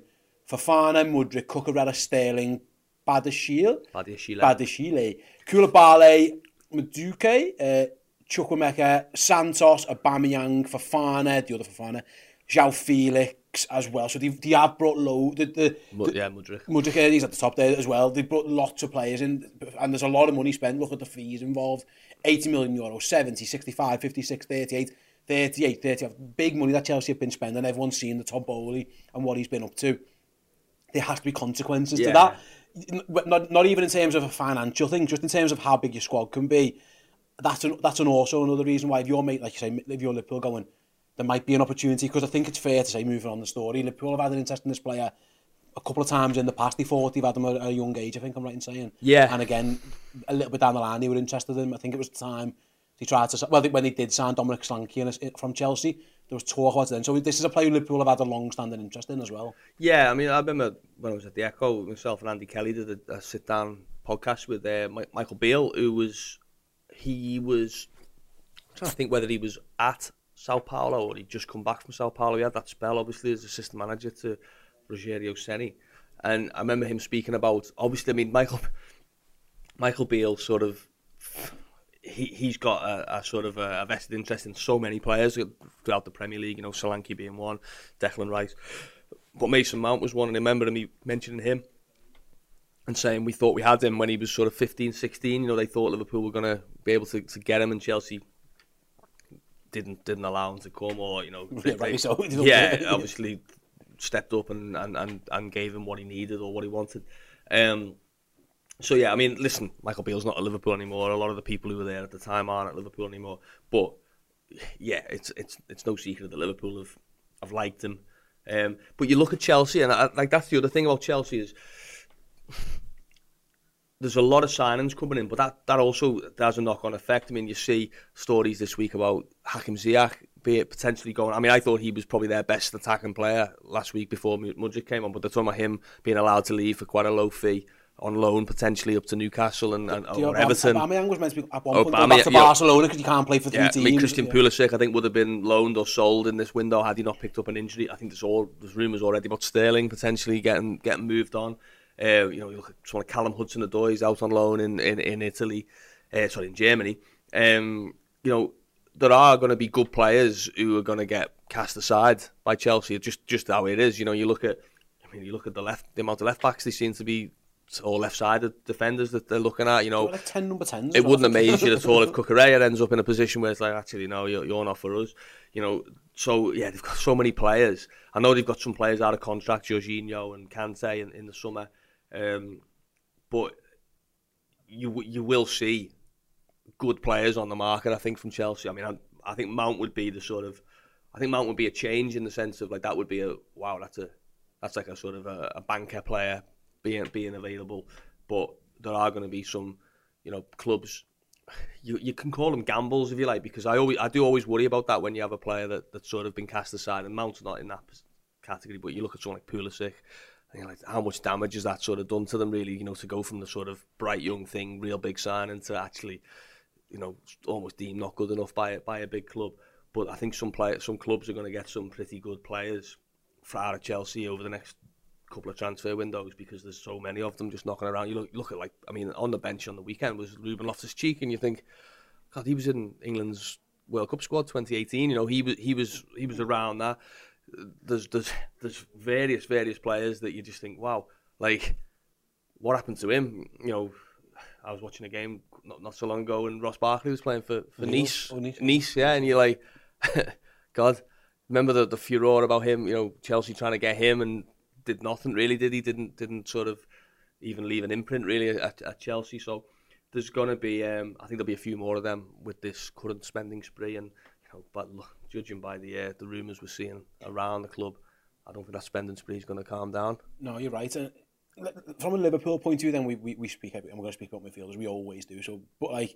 Fofana, Mudryk, Cucurella, Sterling, Bajčetić, Bajčetić, Koulibaly, Madueke, uh, Chukwuemeka, Santos, Aubameyang, Fofana, the other Fofana, João Felix, as well, so they they have brought low the the Mud, yeah Mudryk Mudryk he's at the top there as well. They brought lots of players in, and there's a lot of money spent. Look at the fees involved: eighty million euros, seventy, sixty-five, fifty-six, thirty-eight, thirty-eight, thirty. Big money that Chelsea have been spending. Everyone's seen the top goalie and what he's been up to. there has to be consequences yeah. to that. Not not even in terms of a financial thing, just in terms of how big your squad can be. That's an, that's an also another reason why if you're mate, like you say, if you're Liverpool going, there might be an opportunity, because I think it's fair to say, moving on the story, Liverpool have had an interest in this player a couple of times in the past. They thought he'd had him at a young age, I think I'm right in saying. Yeah. And again, a little bit down the line, they were interested in him. I think it was the time they tried to, well, when they did sign Dominic Solanke from Chelsea, there was talk about it then. So this is a player Liverpool have had a long-standing interest in as well. Yeah, I mean, I remember when I was at the Echo, myself and Andy Kelly did a, a sit-down podcast with uh, Michael Beale, who was, he was, I'm trying to think whether he was at Sao Paulo or he'd just come back from Sao Paulo. He had that spell, obviously, as assistant manager to Rogério Ceni. And I remember him speaking about, obviously, I mean, Michael Michael Beale sort of, he, he's got a, a sort of a vested interest in so many players throughout the Premier League, you know, Solanke being one, Declan Rice. But Mason Mount was one, and I remember him mentioning him and saying we thought we had him when he was sort of fifteen, sixteen. You know, they thought Liverpool were going to be able to, to get him, and Chelsea didn't didn't allow him to come, or, you know, yeah, they, so. yeah obviously stepped up and, and, and, and gave him what he needed or what he wanted. Um, So, yeah, I mean, listen, Michael Beale's not at Liverpool anymore. A lot of the people who were there at the time aren't at Liverpool anymore. But, yeah, it's it's it's no secret that Liverpool have, have liked him. Um, but you look at Chelsea, and I, like that's the other thing about Chelsea is there's a lot of signings coming in, but that, that also has a knock-on effect. I mean, you see stories this week about Hakim Ziyech be it potentially going... I mean, I thought he was probably their best attacking player last week before Mudryk came on, but they're talking about him being allowed to leave for quite a low fee, on loan potentially up to Newcastle and, and or you know, Everton. Aubameyang was meant to be at one point going back to Barcelona because you can't play for three yeah, teams. I mean, Christian yeah. Pulisic, I think, would have been loaned or sold in this window had he not picked up an injury. I think there's all there's rumours already about Sterling potentially getting getting moved on. Uh, you know, you look at someone like Callum Hudson-Odoi, he's out on loan in in, in Italy, uh, sorry, in Germany. Um, you know, there are going to be good players who are going to get cast aside by Chelsea. Just just how it is. You know, you look at, I mean, you look at the left, the amount of left backs they seem to be. Or left-sided defenders that they're looking at, you know, like ten number tens. It wouldn't amaze you at all if Cucurella ends up in a position where it's like, actually, no, you're, you're not for us, you know. So yeah, they've got so many players. I know they've got some players out of contract, Jorginho and Kante in, in the summer, um, but you you will see good players on the market, I think, from Chelsea. I mean, I, I think Mount would be the sort of, I think Mount would be a change in the sense of like that would be a wow, that's a that's like a sort of a, a banker player. Being, being available, but there are going to be some, you know, clubs. You you can call them gambles if you like, because I always I do always worry about that when you have a player that, that's sort of been cast aside, and Mount's not in that category. But you look at someone like Pulisic, and you're like, how much damage has that sort of done to them? Really, you know, to go from the sort of bright young thing, real big signing, to actually, you know, almost deemed not good enough by by a big club. But I think some player, some clubs are going to get some pretty good players out of Chelsea over the next couple of transfer windows, because there's so many of them just knocking around. You look, look at, like, I mean, on the bench on the weekend was Ruben Loftus-Cheek, and you think, God, he was in England's World Cup squad twenty eighteen. You know, he was he was he was around that. There's there's there's various various players that you just think, wow, like, what happened to him? You know, I was watching a game not not so long ago, and Ross Barkley was playing for for Nice, oh, Nice, Nice, yeah, and you're like, God, remember the the furore about him? You know, Chelsea trying to get him and did nothing really, did he? Didn't didn't sort of even leave an imprint really at, at Chelsea. So there's gonna be, um, I think there'll be a few more of them with this current spending spree. And you know, but look, judging by the uh, the rumours we're seeing around the club, I don't think that spending spree is going to calm down. No, you're right. Uh, from a Liverpool point of view, then we we, we speak, and we're going to speak about midfielders. We always do. So, but like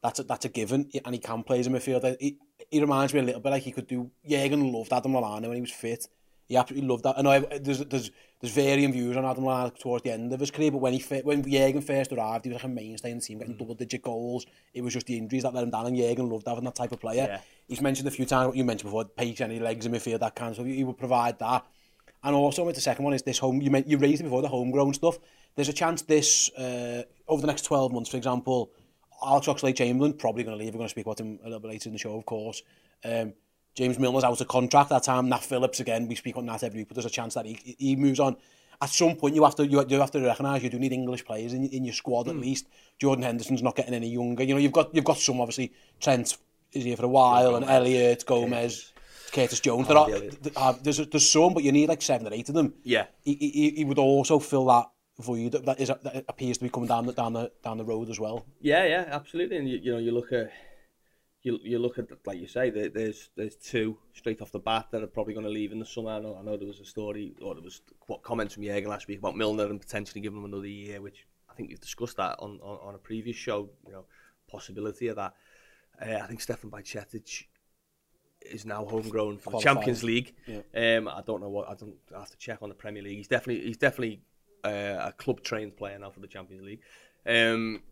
that's a, that's a given, and he can play as a midfielder. He, he reminds me a little bit like he could do. Jürgen loved Adam Lallana when he was fit. He absolutely loved that. I know there's there's there's varying views on Adam Lallana towards the end of his career, but when he when Jürgen first arrived, he was like a mainstay in the team, getting mm. double digit goals. It was just the injuries that let him down, and Jürgen loved having that type of player. Yeah. He's mentioned a few times what you mentioned before, pace, any legs in midfield, that kind of stuff. He would provide that. And also with the second one is this home. You meant you raised it before, the homegrown stuff. There's a chance this uh, over the next twelve months, for example, Alex Oxlade-Chamberlain probably going to leave. We're going to speak about him a little bit later in the show, of course. Um, James Milner's out of contract that time. Nat Phillips, again, we speak on Nat every week, but there's a chance that he he moves on. At some point, you have to you have to recognise you do need English players in in your squad mm. at least. Jordan Henderson's not getting any younger. You know, you've got you've got some, obviously. Trent is here for a while, Gomez. and Elliott, Gomez. Yes. Curtis Jones. There are, there are, there's there's some, but you need like seven or eight of them. Yeah, he he, he would also fill that void that is that appears to be coming down the down the down the road as well. Yeah, yeah, absolutely. And you, you know, you look at you you look at like you say, there, there's there's two straight off the bat that are probably going to leave in the summer. I know, I know there was a story or there was comments from Jürgen last week about Milner and potentially giving him another year, which I think we've discussed that on on, on a previous show. You know, possibility of that. Uh, I think Stefan Bajčetić is now homegrown for the Champions League. Yeah. Um, I don't know what I don't I have to check on the Premier League. He's definitely he's definitely uh, a club trained player now for the Champions League. Um,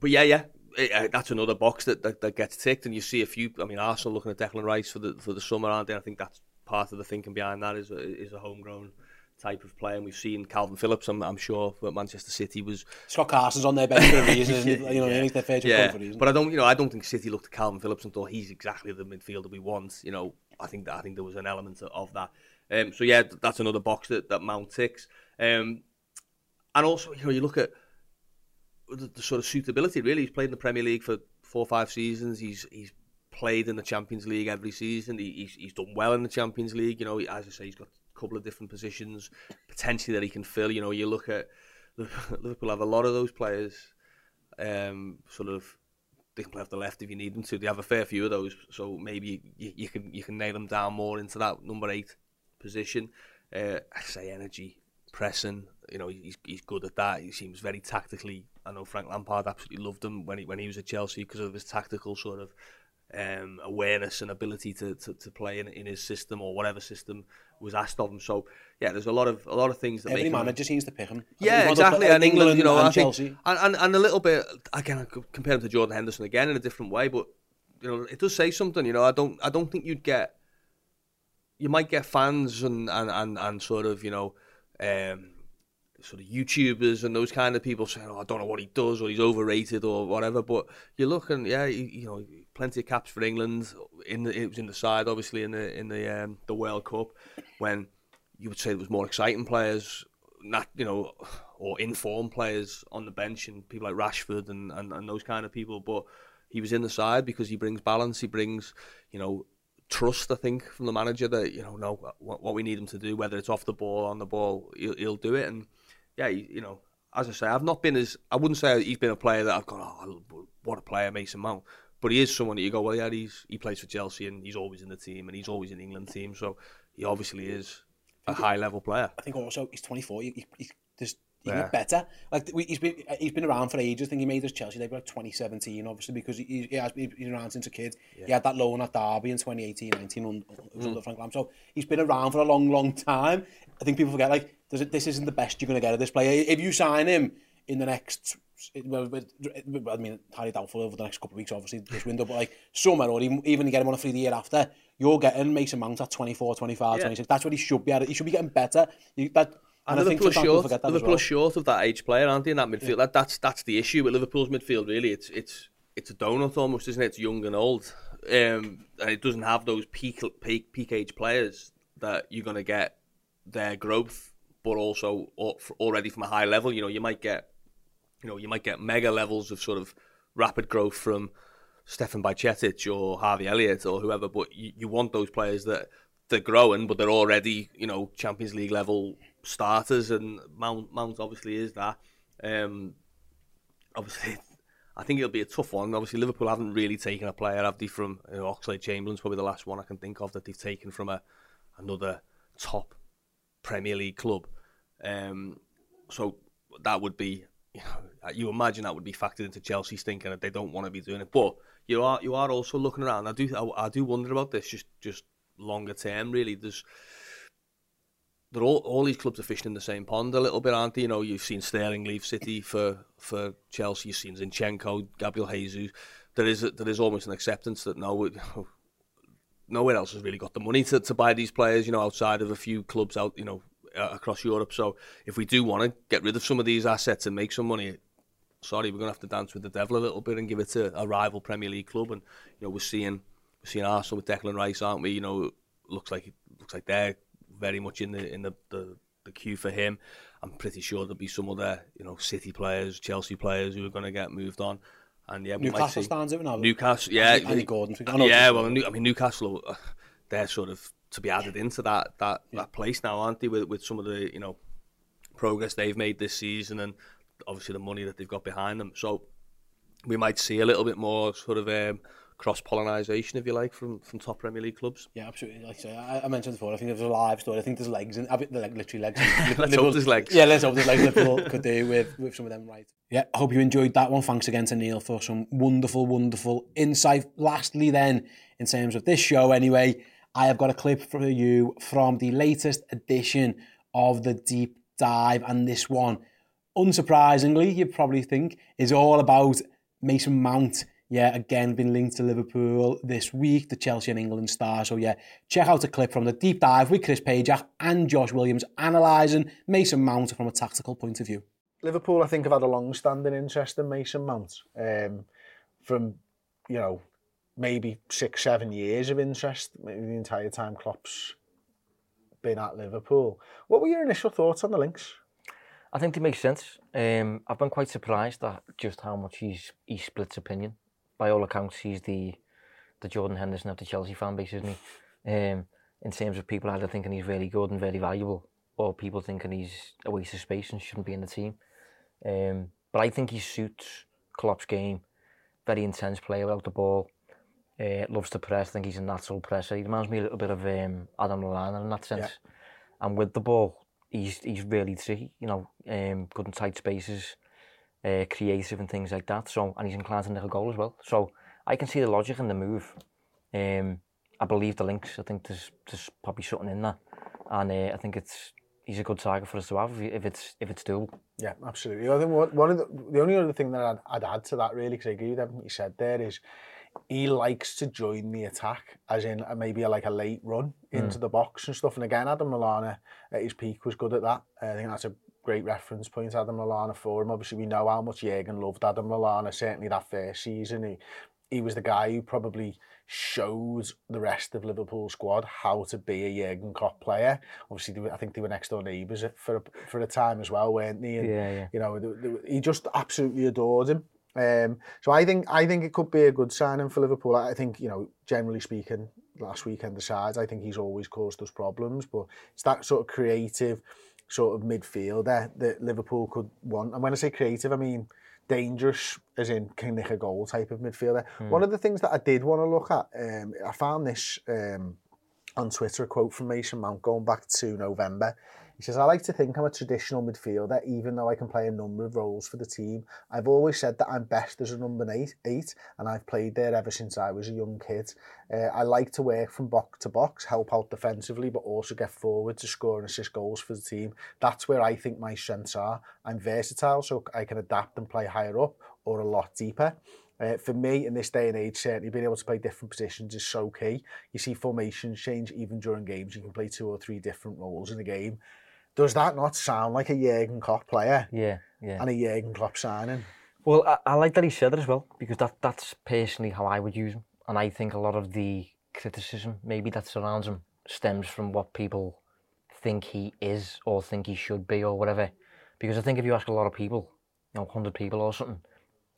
but yeah, yeah, it, uh, that's another box that, that that gets ticked, and you see a few. I mean, Arsenal looking at Declan Rice for the for the summer, aren't they? I think that's part of the thinking behind that is a, is a homegrown type of player, and we've seen Calvin Phillips. I'm, I'm sure at Manchester City was Scott Carson's on their bench for a reason. yeah, you know, yeah, he's their favourite yeah. for a reason. But I don't, you know, I don't think City looked at Calvin Phillips and thought he's exactly the midfielder we want. You know, I think that I think there was an element of that. Um, so yeah, that's another box that, that Mount ticks. Um, and also, you know, you look at the, the sort of suitability. Really, he's played in the Premier League for four or five seasons. He's he's played in the Champions League every season. He, he's he's done well in the Champions League. You know, as I say, he's got couple of different positions potentially that he can fill. You know, you look at Liverpool have a lot of those players. Um, sort of, they can play off the left if you need them to. They have a fair few of those, so maybe you, you can you can nail them down more into that number eight position. Uh, I say energy, pressing. You know, he's he's good at that. He seems very tactically. I know Frank Lampard absolutely loved him when he when he was at Chelsea because of his tactical sort of um, awareness and ability to to, to play in, in his system or whatever system was asked of him. So yeah, there's a lot of a lot of things that every make every manager him... seems to pick him. I yeah, exactly. And England, England, you know, and I Chelsea, think, and, and and a little bit again, I compare him to Jordan Henderson again in a different way, but you know, it does say something. You know, I don't I don't think you'd get you might get fans and and and, and sort of you know. Um, sort of YouTubers and those kind of people saying, oh, I don't know what he does or he's overrated or whatever, but you look and yeah, you, you know, plenty of caps for England. In the, it was in the side, obviously, in the in the um, the World Cup, when you would say there was more exciting players, not you know, or informed players on the bench and people like Rashford and, and, and those kind of people, but he was in the side because he brings balance, he brings, you know, trust, I think, from the manager that, you know, know what, what we need him to do, whether it's off the ball, on the ball, he'll, he'll do it. And yeah, you know, as I say, I've not been as... I wouldn't say he's been a player that I've gone, oh, what a player, Mason Mount. But he is someone that you go, well, yeah, he's, he plays for Chelsea and he's always in the team and he's always in the England team. So he obviously is a high-level player. I think also he's twenty-four. He, he, he's yeah. better. Like he's been, he's been around for ages. I think he made his Chelsea debut like twenty seventeen, obviously, because he, he has been around since a kid. Yeah. He had that loan at Derby in twenty eighteen nineteen under mm. Frank Lampard. So he's been around for a long, long time. I think people forget, like, this isn't the best you're going to get of this player. If you sign him in the next, well, I mean, Harry Doubtful over the next couple of weeks, obviously, this window, but like somewhere, or even even get him on a free the year after, you're getting Mason Mount at twenty-four, twenty-five, yeah. twenty-six. That's what he should be at. He should be getting better. You, that, and, and Liverpool, I think short, that Liverpool well. are short of that age player, aren't they, in that midfield? Yeah. That, that's that's the issue with Liverpool's midfield, really. It's it's it's a donut almost, isn't it? It's young and old. Um, and it doesn't have those peak, peak, peak age players that you're going to get their growth, but also already from a high level. You know, you might get, you know, you might get mega levels of sort of rapid growth from Stefan Bajčetić or Harvey Elliott or whoever, but you, you want those players that they're growing, but they're already, you know, Champions League level starters, and Mount, Mount obviously is that. Um, obviously, I think it'll be a tough one. Obviously, Liverpool haven't really taken a player, have they, from, you know, Oxlade-Chamberlain's probably the last one I can think of that they've taken from a another top Premier League club, um, so that would be, you know, you imagine that would be factored into Chelsea's thinking that they don't want to be doing it. But you are you are also looking around. I do I, I do wonder about this just just longer term. Really, there's they're all all these clubs are fishing in the same pond a little bit, aren't they? You know, you've seen Sterling leave City for for Chelsea. You've seen Zinchenko, Gabriel Jesus. There is a, there is almost an acceptance that no. It, nowhere else has really got the money to, to buy these players, you know, outside of a few clubs out, you know, uh, across Europe. So if we do want to get rid of some of these assets and make some money, sorry, we're going to have to dance with the devil a little bit and give it to a rival Premier League club. And, you know, we're seeing we're seeing Arsenal with Declan Rice, aren't we? You know, it looks like it looks like they're very much in the in the, the, the queue for him. I'm pretty sure there'll be some other, you know, City players, Chelsea players who are going to get moved on. And yeah, Newcastle stands out now. Newcastle, yeah, Andy Gordon. Yeah, well, I mean Newcastle. they're sort of to be added into that that, yeah. that place now, aren't they? With with some of the you know progress they've made this season, and obviously the money that they've got behind them. So we might see a little bit more sort of um, cross-pollinisation, if you like, from, from top Premier League clubs. Yeah, absolutely. Like I say, I, I mentioned before, I think there's a live story. I think there's legs, and like, literally legs. let's Liverpool, hope there's legs. Yeah, let's hope there's legs Liverpool could do with, with some of them, right? Yeah, I hope you enjoyed that one. Thanks again to Neil for some wonderful, wonderful insight. Lastly then, in terms of this show anyway, I have got a clip for you from the latest edition of the Deep Dive, and this one, unsurprisingly, you probably think, is all about Mason Mount. Yeah, again, been linked to Liverpool this week, the Chelsea and England star. So yeah, check out a clip from the Deep Dive with Chris Pajak and Josh Williams analysing Mason Mount from a tactical point of view. Liverpool, I think, have had a long-standing interest in Mason Mount um, from, you know, maybe six, seven years of interest, maybe the entire time Klopp's been at Liverpool. What were your initial thoughts on the links? I think they make sense. Um, I've been quite surprised at just how much he's he splits opinion. By all accounts, he's the the Jordan Henderson of the Chelsea fan base, isn't he? Um, in terms of people either thinking he's really good and very valuable, or people thinking he's a waste of space and shouldn't be in the team. Um, but I think he suits Klopp's game. Very intense player without the ball. Uh, loves to press. I think he's a natural presser. He reminds me a little bit of um, Adam Lallana in that sense. Yeah. And with the ball, he's he's really tricky. You know, um, good in tight spaces. Uh, creative and things like that. So, and he's inclined to nick a goal as well. So I can see the logic in the move. Um, I believe the links. I think there's there's probably something in that, and uh, I think it's he's a good target for us to have if it's if it's doable. Yeah, absolutely. I think one of the the only other thing that I'd, I'd add to that really, because I agree with everything you said there, is he likes to join the attack, as in maybe like a late run into mm. the box and stuff. And again, Adam Lallana at his peak was good at that. I think that's a great reference point, Adam Lallana, for him. Obviously, we know how much Jürgen loved Adam Lallana, certainly that first season. He, he was the guy who probably showed the rest of Liverpool squad how to be a Jürgen Klopp player. Obviously, they were, I think they were next-door neighbours for a, for a time as well, weren't they? And, yeah, yeah. You know, they, they, he just absolutely adored him. Um, so I think I think it could be a good signing for Liverpool. I think, you know, generally speaking, last weekend aside, I think he's always caused us problems, but it's that sort of creative sort of midfielder that Liverpool could want. And when I say creative, I mean dangerous, as in can nick a goal type of midfielder. Mm. One of the things that I did want to look at, um, I found this um, on Twitter, a quote from Mason Mount going back to November. He says, "I like to think I'm a traditional midfielder, even though I can play a number of roles for the team. I've always said that I'm best as a number eight, eight and I've played there ever since I was a young kid. Uh, I like to work from box to box, help out defensively, but also get forward to score and assist goals for the team. That's where I think my strengths are. I'm versatile, so I can adapt and play higher up or a lot deeper. Uh, for me, in this day and age, certainly being able to play different positions is so key. You see formations change even during games. You can play two or three different roles in a game." Does that not sound like a Jürgen Klopp player? Yeah, yeah. And a Jürgen Klopp signing? Well, I, I like that he said it as well, because that that's personally how I would use him. And I think a lot of the criticism maybe that surrounds him stems from what people think he is or think he should be or whatever. Because I think if you ask a lot of people, you know, one hundred people or something,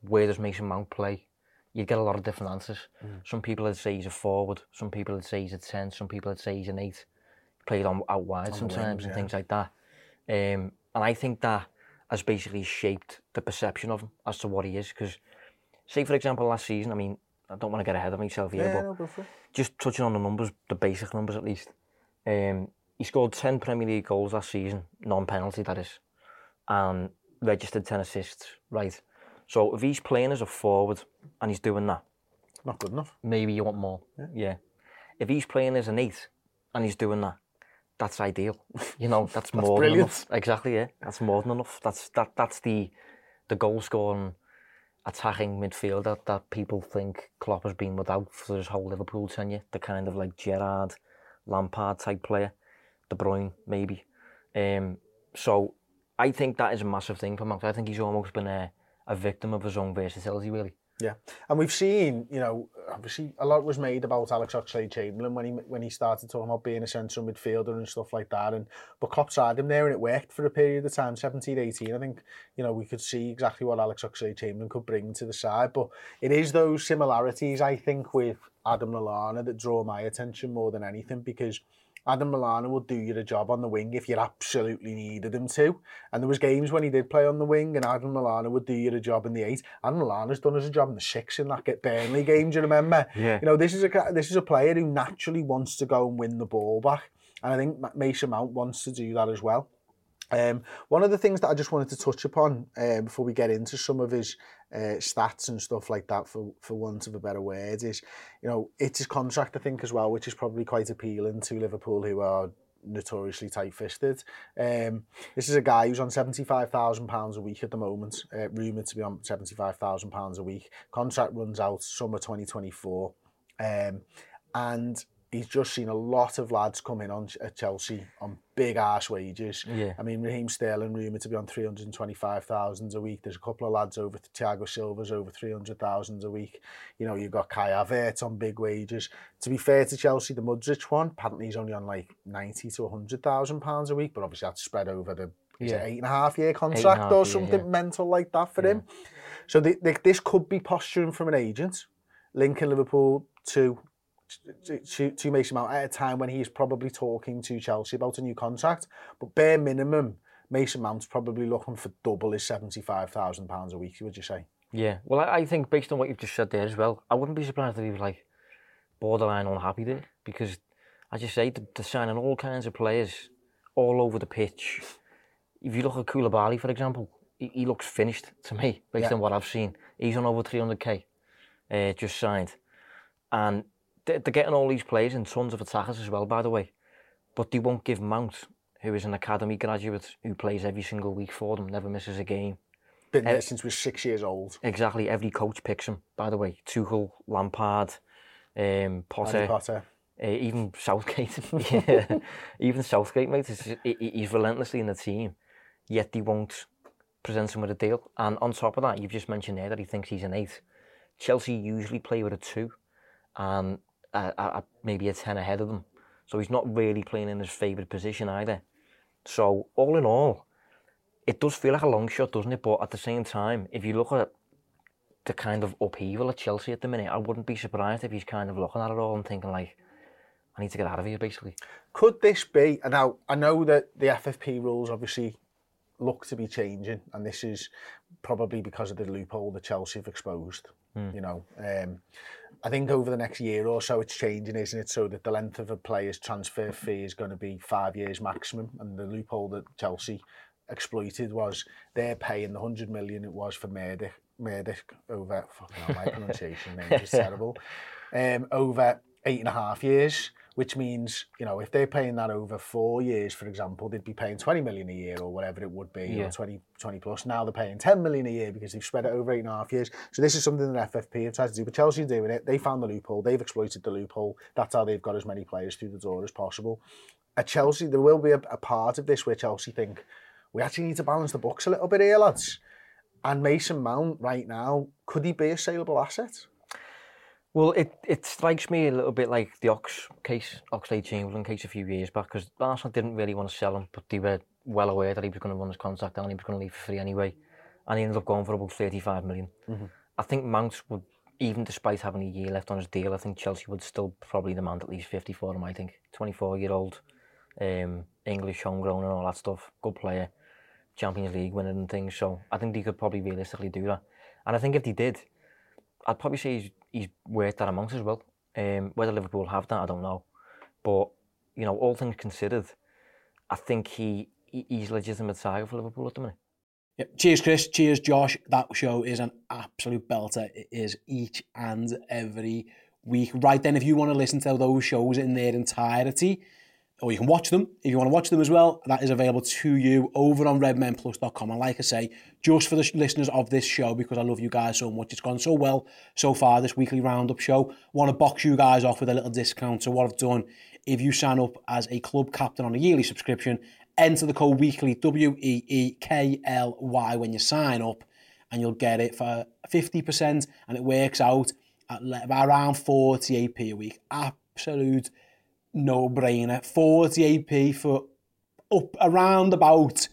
where does Mason Mount play? You'd get a lot of different answers. Mm. Some people would say he's a forward, some people would say he's a ten, some people would say he's an eight. Played on out wide on sometimes wings, and yeah. things like that. Um, and I think that has basically shaped the perception of him as to what he is. Because, say for example, last season, I mean, I don't want to get ahead of myself here, yeah, but no, just touching on the numbers, the basic numbers at least. Um, he scored ten Premier League goals last season, non-penalty that is, and registered ten assists, right? So if he's playing as a forward and he's doing that, not good enough. Maybe you want more, yeah. yeah. If he's playing as an eight and he's doing that, that's ideal, you know. That's, that's more brilliant. Than enough. Exactly, yeah. That's more than enough. That's that. That's the the goal scoring, attacking midfielder that, that people think Klopp has been without for his whole Liverpool tenure. The kind of like Gerrard, Lampard type player, De Bruyne maybe. Um, so I think that is a massive thing for Mount. I think he's almost been a, a victim of his own versatility really. Yeah, and we've seen, you know, obviously a lot was made about Alex Oxlade-Chamberlain when he when he started talking about being a central midfielder and stuff like that. And but Klopp tried him there and it worked for a period of time, seventeen, eighteen. I think, you know, we could see exactly what Alex Oxlade-Chamberlain could bring to the side. But it is those similarities, I think, with Adam Lallana that draw my attention more than anything, because Adam Lallana will do you the job on the wing if you absolutely needed him to. And there was games when he did play on the wing and Adam Lallana would do you the job in the eight. Adam Lallana's done us a job in the six in that get Burnley game, do you remember? Yeah. You know, this is a this is a player who naturally wants to go and win the ball back. And I think Mason Mount wants to do that as well. Um, one of the things that I just wanted to touch upon uh, before we get into some of his uh, stats and stuff like that, for for want of a better word, is, you know, it's his contract, I think, as well, which is probably quite appealing to Liverpool, who are notoriously tight-fisted. Um, this is a guy who's on seventy-five thousand pounds a week at the moment, uh, rumoured to be on seventy-five thousand pounds a week. Contract runs out summer twenty twenty-four. Um, and... He's just seen a lot of lads come in on at Chelsea on big arse wages. Yeah. I mean, Raheem Sterling rumoured to be on three hundred twenty-five thousand a week. There's a couple of lads over, Thiago Silva's over three hundred thousand a week. You know, you've got Kai Havertz on big wages. To be fair to Chelsea, the Mudryk one, apparently he's only on like ninety to one hundred thousand pounds a week, but obviously that's spread over the yeah. an eight and a half year contract half or year, something yeah. mental like that for yeah. him. So the, the, this could be posturing from an agent, linking Liverpool to... To, to Mason Mount at a time when he's probably talking to Chelsea about a new contract. But bare minimum, Mason Mount's probably looking for double his seventy-five thousand pounds a week, would you say? Yeah, well, I think based on what you've just said there as well, I wouldn't be surprised if he was like borderline unhappy there, because as you say, they're signing all kinds of players all over the pitch. If you look at Koulibaly, for example, he, he looks finished to me based yeah. on what I've seen. He's on over three hundred K, uh, just signed. And they're getting all these players and tons of attackers as well, by the way. But they won't give Mount, who is an academy graduate who plays every single week for them, never misses a game. Been there uh, since we were six years old. Exactly. Every coach picks him, by the way. Tuchel, Lampard, um, Potter. Andy Potter. Uh, even Southgate. yeah. Even Southgate, mate. Just, he's relentlessly in the team. Yet they won't present him with a deal. And on top of that, you've just mentioned there that he thinks he's an eight. Chelsea usually play with a two. And... Uh, uh, maybe a ten ahead of them, so he's not really playing in his favoured position either. So all in all, it does feel like a long shot, doesn't it? But at the same time, if you look at the kind of upheaval at Chelsea at the minute, I wouldn't be surprised if he's kind of looking at it all and thinking like, I need to get out of here, basically. Could this be, and now I know that the F F P rules obviously look to be changing, and this is probably because of the loophole that Chelsea have exposed. Mm. You know, um, I think over the next year or so it's changing, isn't it? So that the length of a player's transfer fee is going to be five years maximum, and the loophole that Chelsea exploited was they're paying the hundred million it was for Mudryk, Mudryk over fucking hell, my pronunciation name is terrible, um, over eight and a half years. Which means, you know, if they're paying that over four years, for example, they'd be paying twenty million a year or whatever it would be, yeah. or twenty, twenty plus. Now they're paying ten million a year because they've spread it over eight and a half years. So this is something that F F P have tried to do, but Chelsea are doing it. They found the loophole. They've exploited the loophole. That's how they've got as many players through the door as possible. At Chelsea, there will be a, a part of this where Chelsea think, we actually need to balance the books a little bit here, lads. And Mason Mount right now, could he be a saleable asset? Well, it, it strikes me a little bit like the Ox case, Oxlade-Chamberlain case a few years back, because Arsenal didn't really want to sell him, but they were well aware that he was going to run his contract down and he was going to leave for free anyway, and he ended up going for about thirty-five million. Mm-hmm. I think Mount would, even despite having a year left on his deal, I think Chelsea would still probably demand at least fifty for him, I think. twenty-four-year-old, um, English, homegrown and all that stuff, good player, Champions League winner and things, so I think they could probably realistically do that. And I think if they did, I'd probably say he's, he's worth that amount as well. Um, whether Liverpool have that, I don't know. But, you know, all things considered, I think he, he he's a legitimate target for Liverpool at the minute. Yeah. Cheers, Chris. Cheers, Josh. That show is an absolute belter. It is each and every week. Right then, if you want to listen to those shows in their entirety, or you can watch them, if you want to watch them as well, that is available to you over on red men plus dot com. And like I say, just for the listeners of this show, because I love you guys so much, it's gone so well so far, this weekly roundup show, I want to box you guys off with a little discount. So what I've done, if you sign up as a club captain on a yearly subscription, enter the code weekly, W E E K L Y, when you sign up, and you'll get it for fifty percent, and it works out at around forty-eight p a week. Absolute no-brainer. forty-eight p for up around about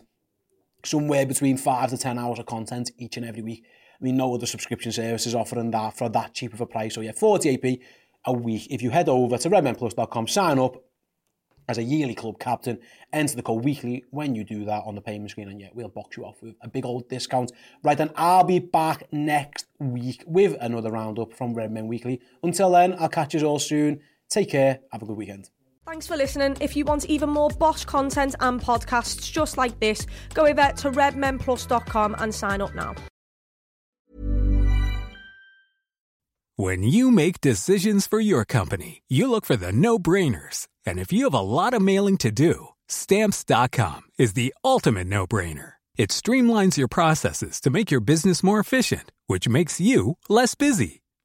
somewhere between five to ten hours of content each and every week. I mean, no other subscription services offering that for that cheap of a price. So yeah, forty-eight p a week. If you head over to redmen plus dot com, sign up as a yearly club captain, enter the code weekly when you do that on the payment screen, and yeah, we'll box you off with a big old discount. Right then, I'll be back next week with another roundup from Redmen Weekly. Until then, I'll catch you all soon. Take care. Have a good weekend. Thanks for listening. If you want even more Bosch content and podcasts just like this, go over to red men plus dot com and sign up now. When you make decisions for your company, you look for the no-brainers. And if you have a lot of mailing to do, Stamps dot com is the ultimate no-brainer. It streamlines your processes to make your business more efficient, which makes you less busy.